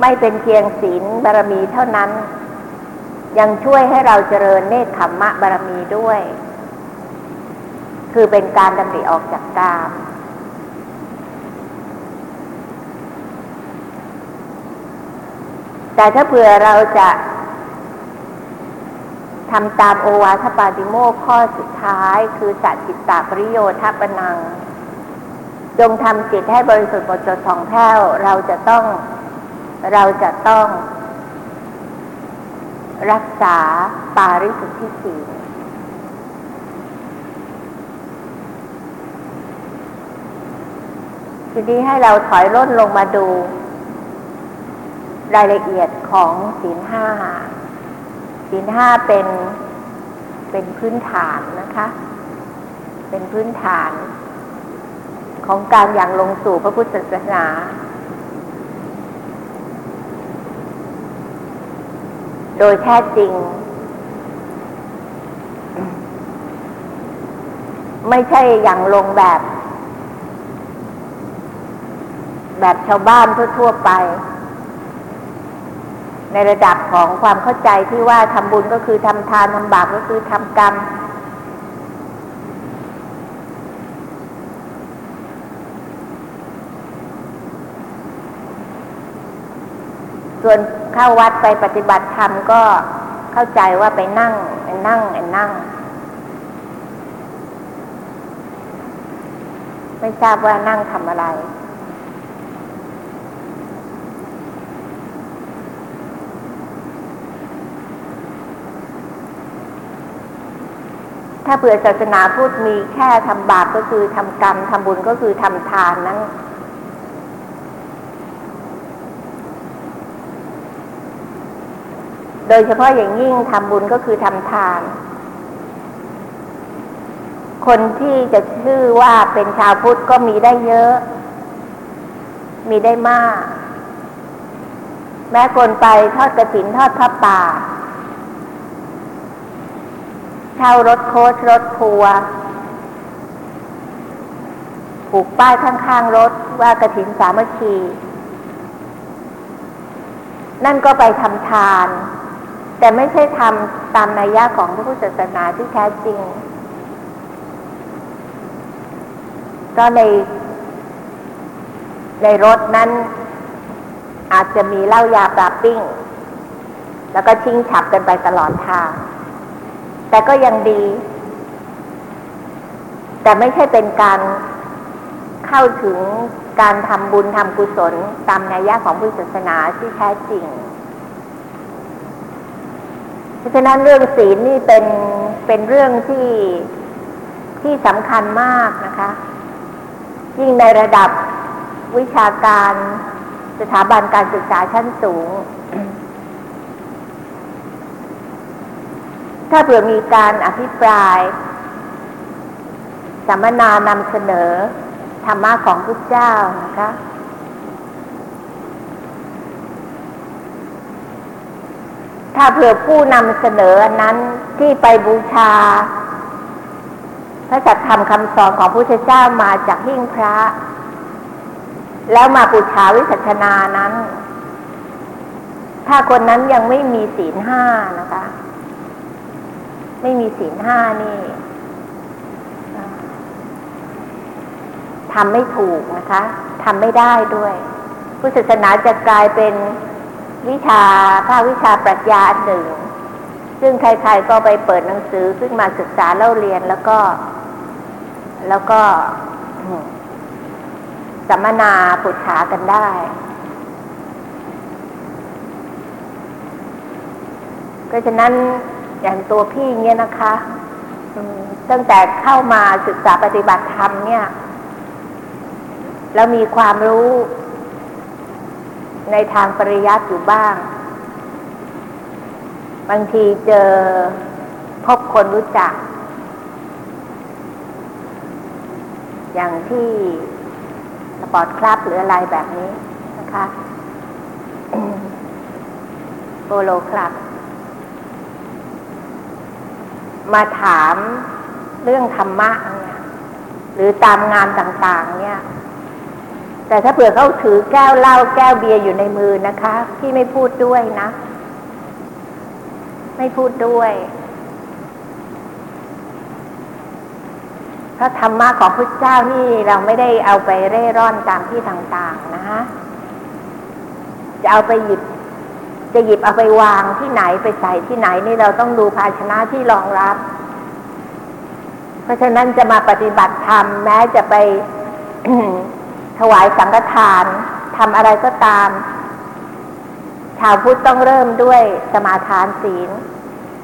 ไม่เป็นเพียงศีลบารมีเท่านั้นยังช่วยให้เราเจริญเนกขัมมะบารมีด้วยคือเป็นการดำริออกจากกามแต่ถ้าเผื่อเราจะทำตามโอวาทปาติโมกข์ข้อสุดท้ายคือสัจจิตตปริโยทปนังจงทำจิตให้บริสุทธิ์หมดจดท่องแท้วเราจะต้องเราจะต้องรักษาปาริสุทธิศีลทีนี้ให้เราถอยร่นลงมาดูรายละเอียดของศีลห้าศีลห้าเป็นเป็นพื้นฐานนะคะเป็นพื้นฐานของการอย่างลงสู่พระพุทธศาสนาโดยแท้จริงไม่ใช่อย่างลงแบบแบบชาวบ้านทั่วๆไป ในระดับของความเข้าใจที่ว่าทำบุญก็คือทำทานทำบาปก็คือทำกรรมส่วนเข้าวัดไปปฏิบัติธรรมก็เข้าใจว่าไปนั่งนั่งนั่งไม่ทราบว่านั่งทำอะไรถ้าเผื่อศาสนาพุทธมีแค่ทำบาปก็คือทำกรรมทำบุญก็คือทำทานนั้นโดยเฉพาะอย่างยิ่งทำบุญก็คือทำทานคนที่จะชื่อว่าเป็นชาวพุทธก็มีได้เยอะมีได้มากแม้คนไปทอดกฐินทอดผ้าป่าเช่ารถโค้ชรถทัวร์ผูกป้ายข้างๆรถว่ากฐินสามัคคีนั่นก็ไปทำทานแต่ไม่ใช่ทำตามนัยยะของพระพุทธศาสนาที่แท้จริงก็ในในรถนั้นอาจจะมีเหล้ายาปลาปิ้งแล้วก็ชิงฉับกันไปตลอดทางแต่ก็ยังดีแต่ไม่ใช่เป็นการเข้าถึงการทำบุญทำกุศลตามนัยยะของพุทธศาสนาที่แท้จริงเพราะฉะนั้นเรื่องศีลนี่เป็นเป็นเรื่องที่ที่สำคัญมากนะคะยิ่งในระดับวิชาการสถาบันการศึกษาชั้นสูง ถ้าเผื่อมีการอภิปรายสัมมนานำเสนอธรรมะของพุทธเจ้านะคะถ้าเผื่อผู้นำเสนอนั้นที่ไปบูชาพระสัจธรรมคำสอนของพระพุทธเจ้ามาจากหิ้งพระแล้วมาบูชาวิสัชนานั้นถ้าคนนั้นยังไม่มีศีลห้านะคะไม่มีศีลห้านี่ทำไม่ถูกนะคะทำไม่ได้ด้วยพุทธศาสนาจะกลายเป็นวิชาภาควิชาปรัชญาอันหนึ่งซึ่งใครๆก็ไปเปิดหนังสือขึ้นมาศึกษาเล่าเรียนแล้วก็แล้วก็สัมมนาปุถะกันได้ก็ฉะนั้นอย่างตัวพี่เนี่ยนะคะตั้งแต่เข้ามาศึกษาปฏิบัติธรรมเนี่ยแล้วมีความรู้ในทางปริยัติอยู่บ้างบางทีเจอพบคนรู้จักอย่างที่สปอร์ตคลับหรืออะไรแบบนี้นะคะโปโลคลับมาถามเรื่องธรรมะเนี่ยหรือตามงานต่างๆเนี่ยแต่ถ้าเผื่อเขาถือแก้วเหล้าแก้วเบียร์อยู่ในมือนะคะพี่ไม่พูดด้วยนะไม่พูดด้วยเพราะธรรมะของพุทธเจ้านี่เราไม่ได้เอาไปเร่ร่อนตามที่ต่างๆนะคะจะเอาไปหยิบจะหยิบเอาไปวางที่ไหนไปใส่ที่ไหนนี่เราต้องดูภาชนะที่รองรับเพราะฉะนั้นจะมาปฏิบัติธรรมแม้จะไป ถวายสังฆทานทำอะไรก็ตามชาวพุทธต้องเริ่มด้วยสมาทานศีล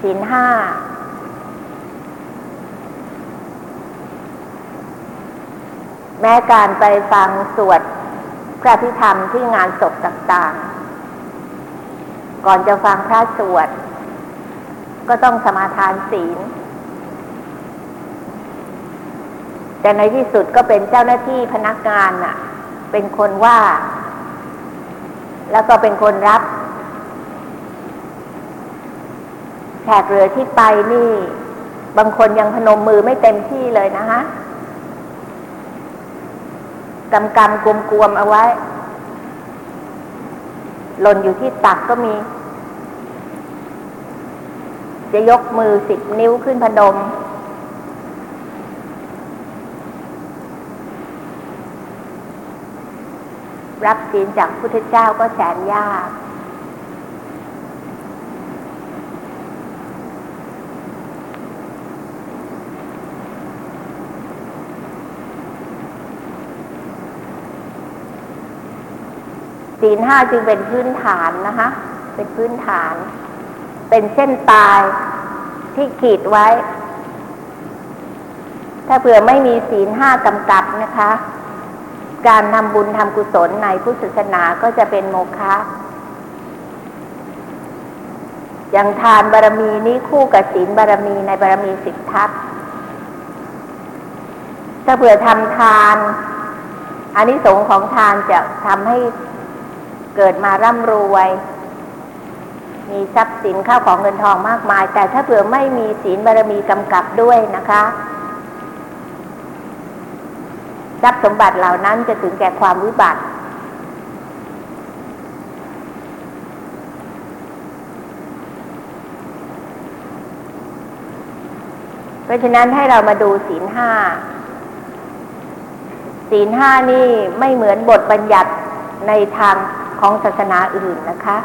ศีลห้าแม้การไปฟังสวดพระอภิธรรมที่งานศพต่างๆก่อนจะฟังพระสวดก็ต้องสมาทานศีลแต่ในที่สุดก็เป็นเจ้าหน้าที่พนักงานน่ะเป็นคนว่าแล้วก็เป็นคนรับแขกเรือที่ไปนี่บางคนยังพนมมือไม่เต็มที่เลยนะฮะกำกำกลมๆเอาไว้หล่นอยู่ที่ตักก็มี จะยกมือสิบนิ้วขึ้นพนมรับศีลจากพุทธเจ้าก็แสนยากศีลห้าจึงเป็นพื้นฐานนะคะเป็นพื้นฐานเป็นเส้นตายที่ขีดไว้ถ้าเผื่อไม่มีศีลห้ากำกับนะคะการทำบุญทำกุศลในพุทธศาสนาก็จะเป็นโมฆะอย่างทานบารมีนี้คู่กับศีลบารมีในบารมีสิบทัศน์ถ้าเผื่อทำทานอานิสงส์ของทานจะทำให้เกิดมาร่ำรวยมีทรัพย์สินข้าวของเงินทองมากมายแต่ถ้าเผื่อไม่มีศีลบารมีกำกับด้วยนะคะทรัพย์สมบัติเหล่านั้นจะถึงแก่ความวิบัติเพราะฉะนั้นให้เรามาดูศีลห้าศีลห้านี่ไม่เหมือนบทบัญญัติในทางของศาสนาอื่นนะคะ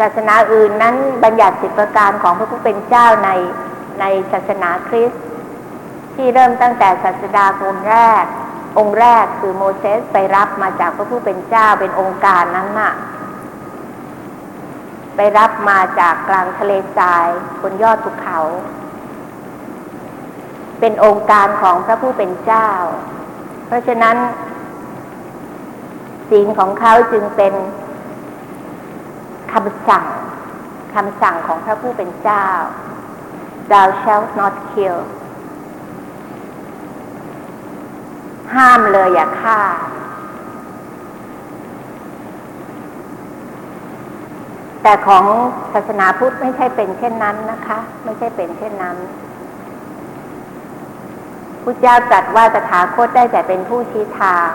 ศาสนาอื่นนั้นบัญญัติสิบประการของพระผู้เป็นเจ้าในในศาสนาคริสต์ที่เริ่มตั้งแต่ศาสดาองค์แรกองค์แรกคือโมเสสไปรับมาจากพระผู้เป็นเจ้าเป็นองค์การนั้นน่ะไปรับมาจากกลางทะเลทรายบนยอดภูเขาเป็นองค์การของพระผู้เป็นเจ้าเพราะฉะนั้นศีลของเขาจึงเป็นคำสั่งคำสั่งของพระผู้เป็นเจ้า Thou shalt not kill ห้ามเลยอย่าฆ่าแต่ของศาสนาพุทธไม่ใช่เป็นเช่นนั้นนะคะไม่ใช่เป็นเช่นนั้นพุทธเจ้าตรัสว่าตถาคตได้แต่เป็นผู้ชี้ทาง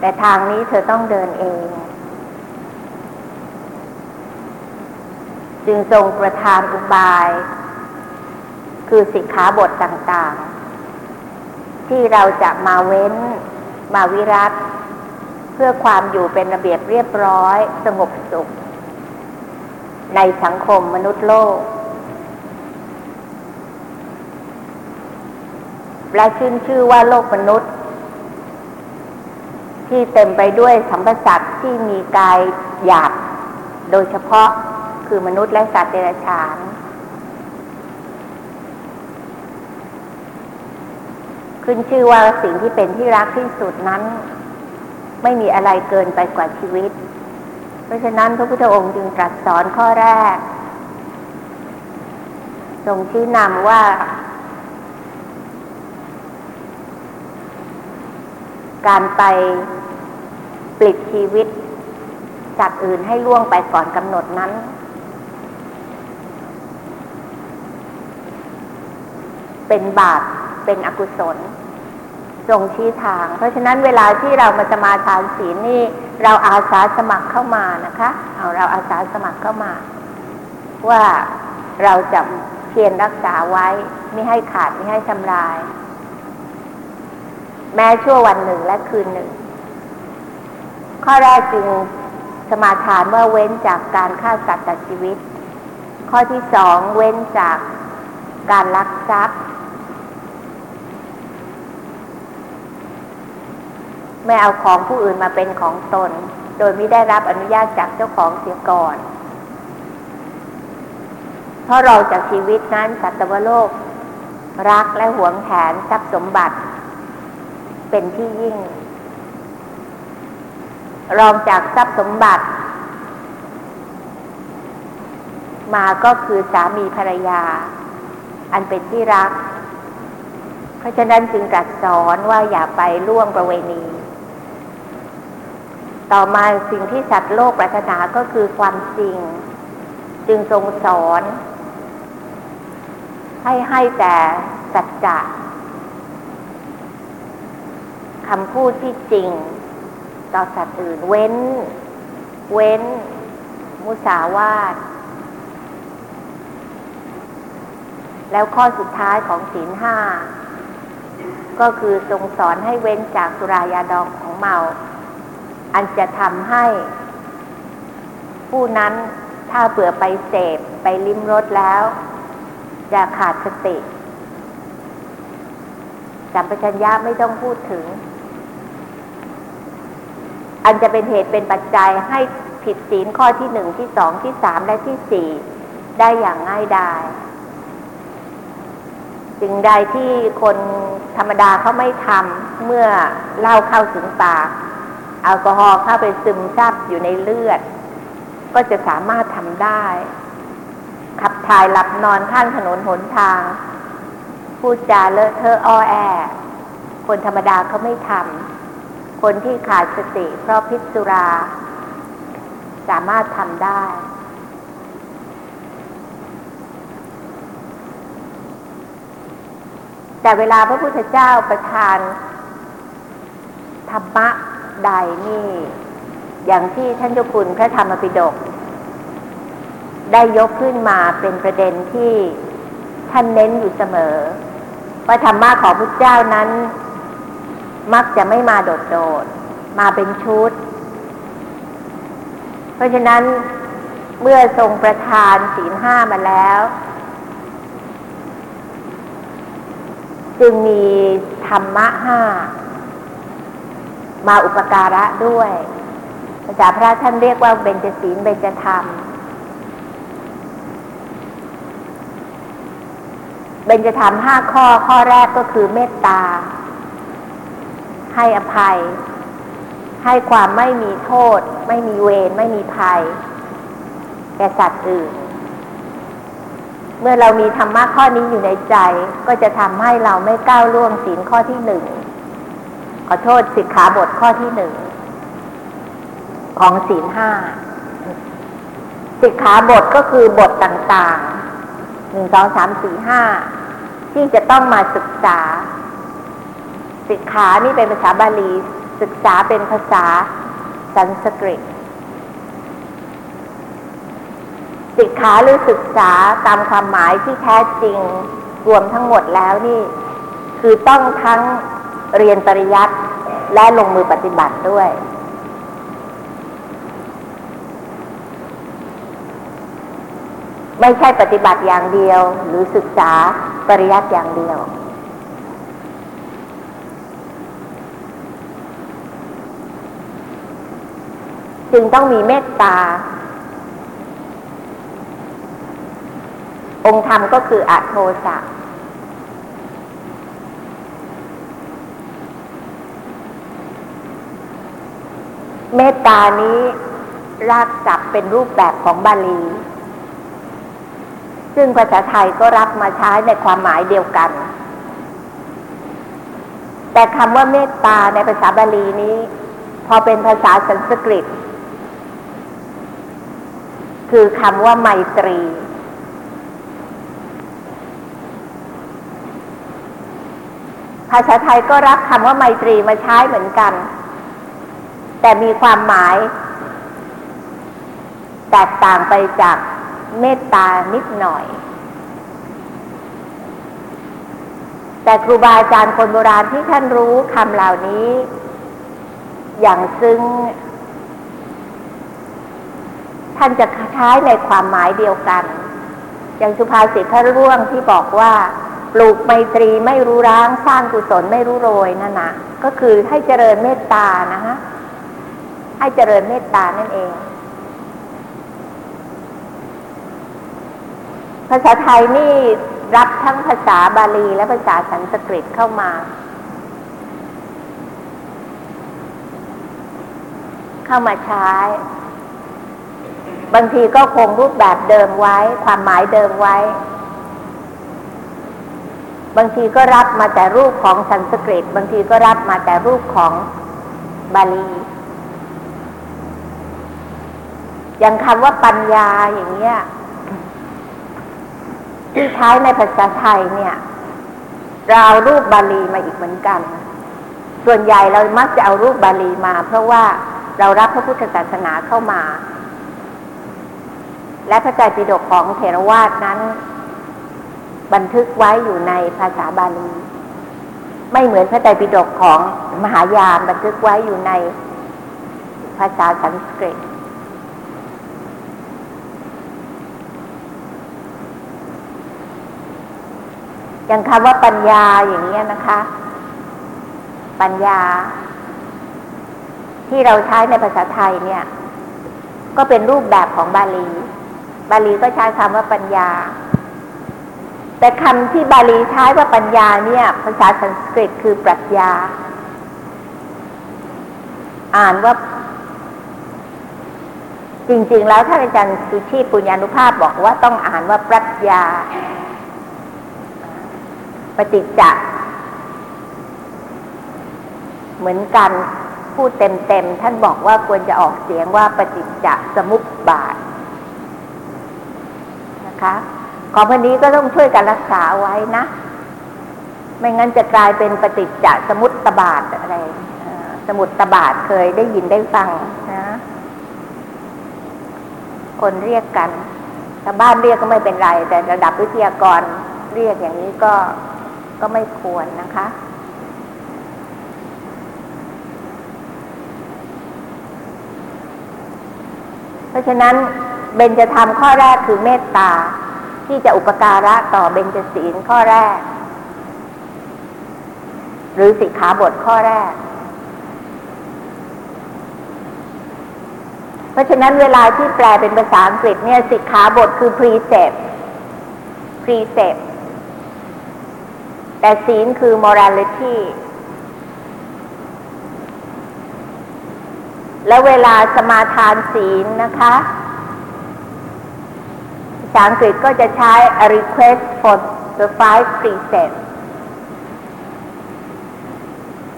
แต่ทางนี้เธอต้องเดินเองจึงทรงประทานอุบายคือสิกขาบทต่างๆที่เราจะมาเว้นมาวิรัติเพื่อความอยู่เป็นระเบียบเรียบร้อยสงบสุขในสังคมมนุษย์โลกและขึ้นชื่อว่าโลกมนุษย์ที่เต็มไปด้วยสัมปสัตว์ที่มีกายหยาบโดยเฉพาะคือมนุษย์และสัตว์เดรัจฉานขึ้นชื่อว่าสิ่งที่เป็นที่รักที่สุดนั้นไม่มีอะไรเกินไปกว่าชีวิตเพราะฉะนั้นพระพุทธองค์จึงตรัสสอนข้อแรกทรงชี้นำว่าการไปปลิดชีวิตสัตว์อื่นให้ล่วงไปก่อนกำหนดนั้นเป็นบาปเป็นอกุศลทรงชี้ทางเพราะฉะนั้นเวลาที่เรามาสมาทานศีลนี่เราอาสาสมัครเข้ามานะคะเอาเราอาสาสมัครเข้ามาว่าเราจะเพียรรักษาไว้ไม่ให้ขาดไม่ให้ทำลายแม้ชั่ววันหนึ่งและคืนหนึ่งข้อแรกจึงสมาทานว่าเว้นจากการฆ่าสัตว์ตัดชีวิตข้อที่สองเว้นจากการลักทรัพย์ไม่เอาของผู้อื่นมาเป็นของตนโดยไม่ได้รับอนุญาตจากเจ้าของเสียก่อนเพราะเราจากชีวิตนั้นสัตวโลกรักและหวงแหนทรัพย์สมบัติเป็นที่ยิ่งรองจากทรัพย์สมบัติมาก็คือสามีภรรยาอันเป็นที่รักเพราะฉะนั้นจึงตรัสสอนว่าอย่าไปล่วงประเวณีต่อมาสิ่งที่สัตว์โลกปรารถนาก็คือความจริงจึงทรงสอนให้ให้แต่สัจจะคำพูดที่จริงต่อสัตว์อื่นเว้นเว้นมุสาวาท แล้วข้อสุดท้ายของศีลห้าก็คือทรงสอนให้เว้นจากสุรายาดองของเมาอันจะทำให้ผู้นั้นถ้าเผื่อไปเสพไปลิ้มรสแล้วจะขาดสติสัมปชัญญะไม่ต้องพูดถึงอันจะเป็นเหตุเป็นปัจจัยให้ผิดศีลข้อที่หนึ่งที่สองที่สามและที่สี่ได้อย่างง่ายดายสิ่งใดที่คนธรรมดาเขาไม่ทำเมื่อเหล้าเข้าถึงปากแอลกอฮอล์เข้าไปซึมซับอยู่ในเลือดก็จะสามารถทำได้ขับถ่ายหลับนอนข้างถนนหนทางพูดจาเลอะเทอะอ้อแอคนธรรมดาเขาไม่ทำคนที่ขาดสติเพราะพิษสุราสามารถทำได้แต่เวลาพระพุทธเจ้าประทานธรรมะใดนี่อย่างที่ท่านเจ้าคุณพระธรรมปิฎกได้ยกขึ้นมาเป็นประเด็นที่ท่านเน้นอยู่เสมอว่าธรรมะของพุทธเจ้านั้นมักจะไม่มาโดดโดดมาเป็นชุดเพราะฉะนั้นเมื่อทรงประทานศีลห้ามาแล้วจึงมีธรรมะห้ามาอุปการะด้วยภาษาพระท่านเรียกว่าเบญจศีลเบญจธรรมเบญจธรรมห้าข้อข้อแรกก็คือเมตตาให้อภัยให้ความไม่มีโทษไม่มีเวรไม่มีภัยแก่สัตว์อื่นเมื่อเรามีธรรมะข้อนี้อยู่ในใจก็จะทำให้เราไม่ก้าวล่วงศีลข้อที่หนึ่งขอโทษสิกขาบทข้อที่หนึ่งของศีลห้าสิกขาบทก็คือบทต่างๆหนึ่งสองสามสี่ห้าที่จะต้องมาศึกษาสิกขานี่เป็นภาษาบาลีศึกษาเป็นภาษาสันสกฤตสิกขาหรือศึกษาตามความหมายที่แท้จริงรวมทั้งหมดแล้วนี่คือต้องทั้งเรียนปริยัติและลงมือปฏิบัติด้วยไม่ใช่ปฏิบัติอย่างเดียวหรือศึกษาปริยัติอย่างเดียวจึงต้องมีเมตตาองค์ธรรมก็คืออโทสะเมตตานี้รากศัพท์เป็นรูปแบบของบาลีซึ่งภาษาไทยก็รับมาใช้ในความหมายเดียวกันแต่คำว่าเมตตาในภาษาบาลีนี้พอเป็นภาษาสันสกฤตคือคำว่าไมตรีภาษาไทยก็รับคำว่าไมตรีมาใช้เหมือนกันแต่มีความหมายแตกต่างไปจากเมตตานิดหน่อยแต่ครูบาอาจารย์คนโบราณที่ท่านรู้คำเหล่านี้อย่างซึ่งท่านจะใช้ในความหมายเดียวกันอย่างสุภาษิตพระร่วงที่บอกว่าปลูกไมตรีไม่รู้ร้างสร้างกุศลไม่รู้โรยนั่นนะก็คือให้เจริญเมตตานะฮะให้เจริญเมตตานั่นเองภาษาไทยนี่รับทั้งภาษาบาลีและภาษาสันสกฤตเข้ามาเข้ามาใช้บางทีก็คงรูปแบบเดิมไว้ความหมายเดิมไว้บางทีก็รับมาแต่รูปของสันสกฤตบางทีก็รับมาแต่รูปของบาลีอย่างคำว่าปัญญาอย่างเงี้ยที่ใช้ในภาษาไทยเนี่ยเรารูปบาลีมาอีกเหมือนกันส่วนใหญ่เรามักจะเอารูปบาลีมาเพราะว่าเรารับพระพุทธศาสนาเข้ามาและพระไตรปิฎกของเถรวาทนั้น บันทึกไว้อยู่ในภาษาบาลีไม่เหมือนพระไตรปิฎกของมหายานบันทึกไว้อยู่ในภาษาสันสกฤตอย่างคำว่าปัญญาอย่างนี้นะคะปัญญาที่เราใช้ในภาษาไทยเนี่ยก็เป็นรูปแบบของบาลีบาลีก็ใช้คำว่าปัญญาแต่คำที่บาลีใช้ว่าปัญญาเนี่ยภาษาสันสกฤตคือปรัชญาอ่านว่าจริงๆแล้วท่านอาจารย์สุชีพปุญญานุภาพบอกว่าต้องอ่านว่าปรัชญาปฏิจจ์เหมือนกันพูดเต็มๆท่านบอกว่าควรจะออกเสียงว่าปฏิจจสมุปบาทนะคะของพวกนี้ก็ต้องช่วยกันรักษาไว้นะไม่งั้นจะกลายเป็นปฏิจจสมุตบาทอะไรสมุตบาทเคยได้ยินได้ฟังนะคนเรียกกันชาวบ้านเรียกก็ไม่เป็นไรแต่ระดับวิทยากรเรียกอย่างนี้ก็ก็ไม่ควรนะคะเพราะฉะนั้นเบญจธรรมข้อแรกคือเมตตาที่จะอุปการะต่อเบญจศีลข้อแรกหรือสิกขาบทข้อแรกเพราะฉะนั้นเวลาที่แปลเป็นภาษาอังกฤษเนี่ยสิกขาบทคือ precept precept แต่ศีลคือ morality แล้วเวลาสมาทานศีลนะคะภาษาอังกฤษก็จะใช้ a request for the five precepts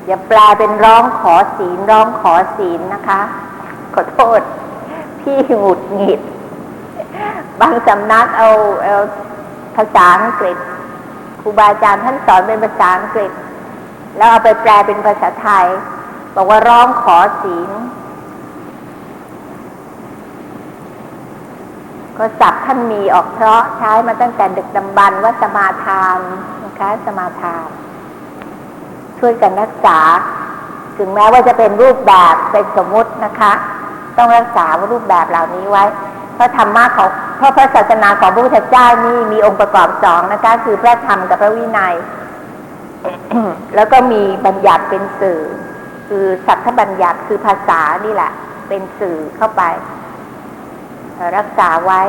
อย่าแปลเป็นร้องขอศีลร้องขอศีลนะคะขอโทษพี่หงุดหงิดบางสำนักเอาเอาภาษาอังกฤษครูบาอาจารย์ท่านสอนเป็นภาษาอังกฤษแล้วเอาไปแปลเป็นภาษาไทยบอกว่าร้องขอศีลก็ศัพท์ท่านมีออกเพราะใช้มาตั้งแต่ดึกดำบรรพ์ว่าสมาทานนะคะสมาทานช่วยกันรักษาถึงแม้ว่าจะเป็นรูปแบบเป็นสมมุตินะคะต้องรักษารูปแบบเหล่านี้ไว้เพราะธรรมะของเพราะพระศาสนาของพระพุทธเจ้านี่มีองค์ประกอบสองนะคะคือพระธรรมกับพระวินัย แล้วก็มีบัญญัติเป็นสื่อคือสัทธบัญญัติคือภาษานี่แหละเป็นสื่อเข้าไปรักษาไว้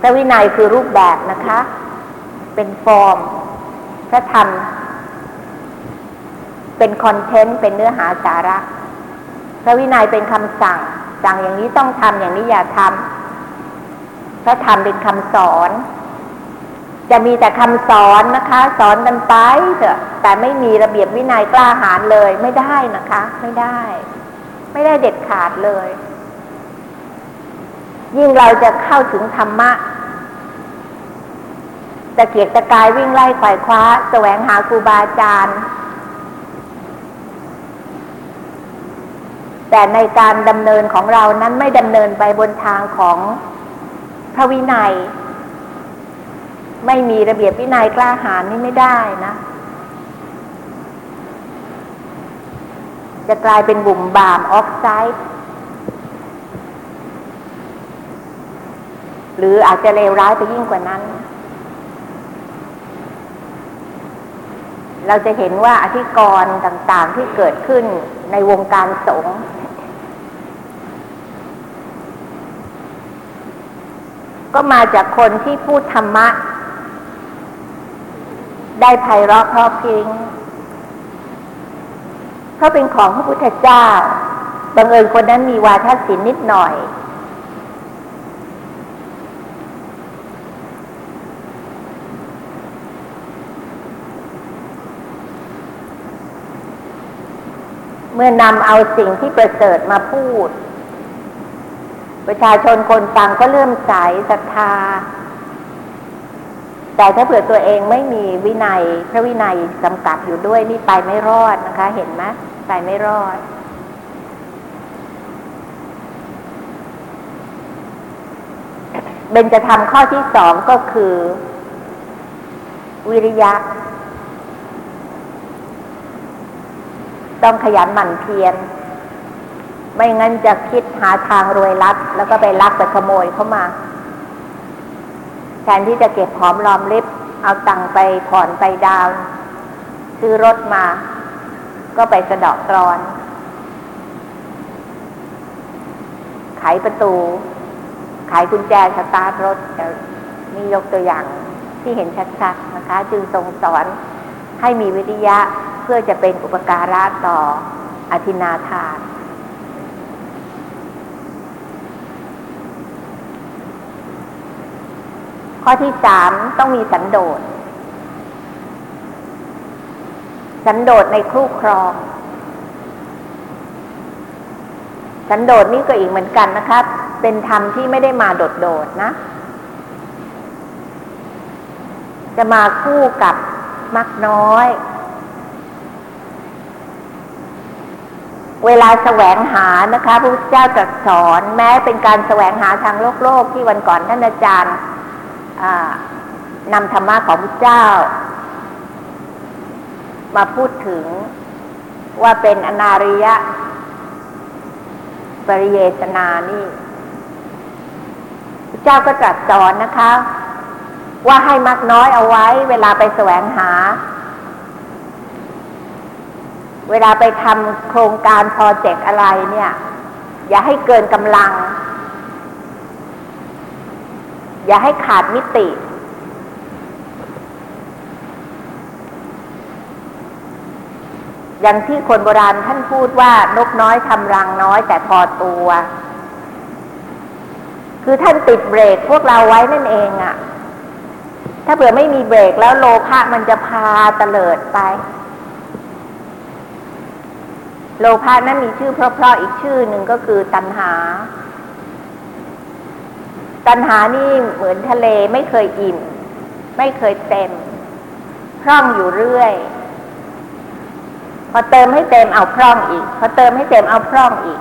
พระวินัยคือรูปแบบนะคะเป็นฟอร์มพระธรรมเป็นคอนเทนต์เป็นเนื้อหาสาระพระวินัยเป็นคำสั่งสั่งอย่างนี้ต้องทำอย่างนี้อย่าทำพระธรรมเป็นคำสอนจะมีแต่คำสอนนะคะสอนกันไปเถอะแต่ไม่มีระเบียบวินัยกล้าหาญเลยไม่ได้นะคะไม่ได้ไม่ได้เด็ดขาดเลยยิ่งเราจะเข้าถึงธรรมะตะเกียกตะกายวิ่งไล่ไขว่คว้าแสวงหาครูบาอาจารย์แต่ในการดำเนินของเรานั้นไม่ดำเนินไปบนทางของพระวินัยไม่มีระเบียบวินัยกล้าหาญนี่ไม่ได้นะจะกลายเป็นบุ่มบ่ามออฟไซด์หรืออาจจะเลวร้ายไปยิ่งกว่านั้นเราจะเห็นว่าอธิกรณ์ต่างๆที่เกิดขึ้นในวงการสงฆ์ก็มาจากคนที่พูดธรรมะได้ไพเราะเพราะพริ้งเพราะเป็นของพระพุทธเจ้าบังเอิญคนนั้นมีวาทศิลป์นิดหน่อยเมื่อนำเอาสิ่งที่ประเสริฐมาพูดประชาชนคนฟังก็เลื่อมใสศรัทธาแต่ถ้าเผื่อตัวเองไม่มีวินัยพระวินัยกำกับอยู่ด้วยนี่ไปไม่รอดนะคะเห็นไหมไปไม่รอดเบญจธรรมข้อที่สองก็คือ วิริยะต้องขยันหมั่นเพียรไม่งั้นจะคิดหาทางรวยลัดแล้วก็ไปลักไปขโมยเข้ามาแทนที่จะเก็บหอมรอมริบเอาตังไปผ่อนไปดาวซื้อรถมาก็ไปสะเดาะกลอนไขประตูไขกุญแจสตาร์ทรถนี่ยกตัวอย่างที่เห็นชัดๆนะคะจึงทรงสอนให้มีวิริยะเพื่อจะเป็นอุปการะต่ออธินาทานข้อที่สามต้องมีสันโดษสันโดษในคู่ครองสันโดษนี่ก็อีกเหมือนกันนะครับเป็นธรรมที่ไม่ได้มาโดดๆนะจะมาคู่กับมักน้อยเวลาแสวงหานะคะพระพุทธเจ้าตรัสสอนแม้เป็นการแสวงหาทางโลกโลกที่วันก่อนท่านอาจารย์นำธรรมะของพระพุทธเจ้ามาพูดถึงว่าเป็นอนาริยะปริเยสนานี่พระเจ้าก็ตรัสสอนนะคะว่าให้มักน้อยเอาไว้เวลาไปแสวงหาเวลาไปทำโครงการโปรเจกต์อะไรเนี่ยอย่าให้เกินกำลังอย่าให้ขาดมิติอย่างที่คนโบราณท่านพูดว่านกน้อยทำรังน้อยแต่พอตัวคือท่านติดเบรกพวกเราไว้นั่นเองอะถ้าเผื่อไม่มีเบรกแล้วโลภะมันจะพาเตลิดไปโลภะนั้นมีชื่อเพราะๆอีกชื่อหนึ่งก็คือตัณหาตัณหานี่เหมือนทะเลไม่เคยอิ่มไม่เคยเต็มพร่องอยู่เรื่อยพอเติมให้เต็มเอาพร่องอีกพอเติมให้เต็มเอาพร่องอีก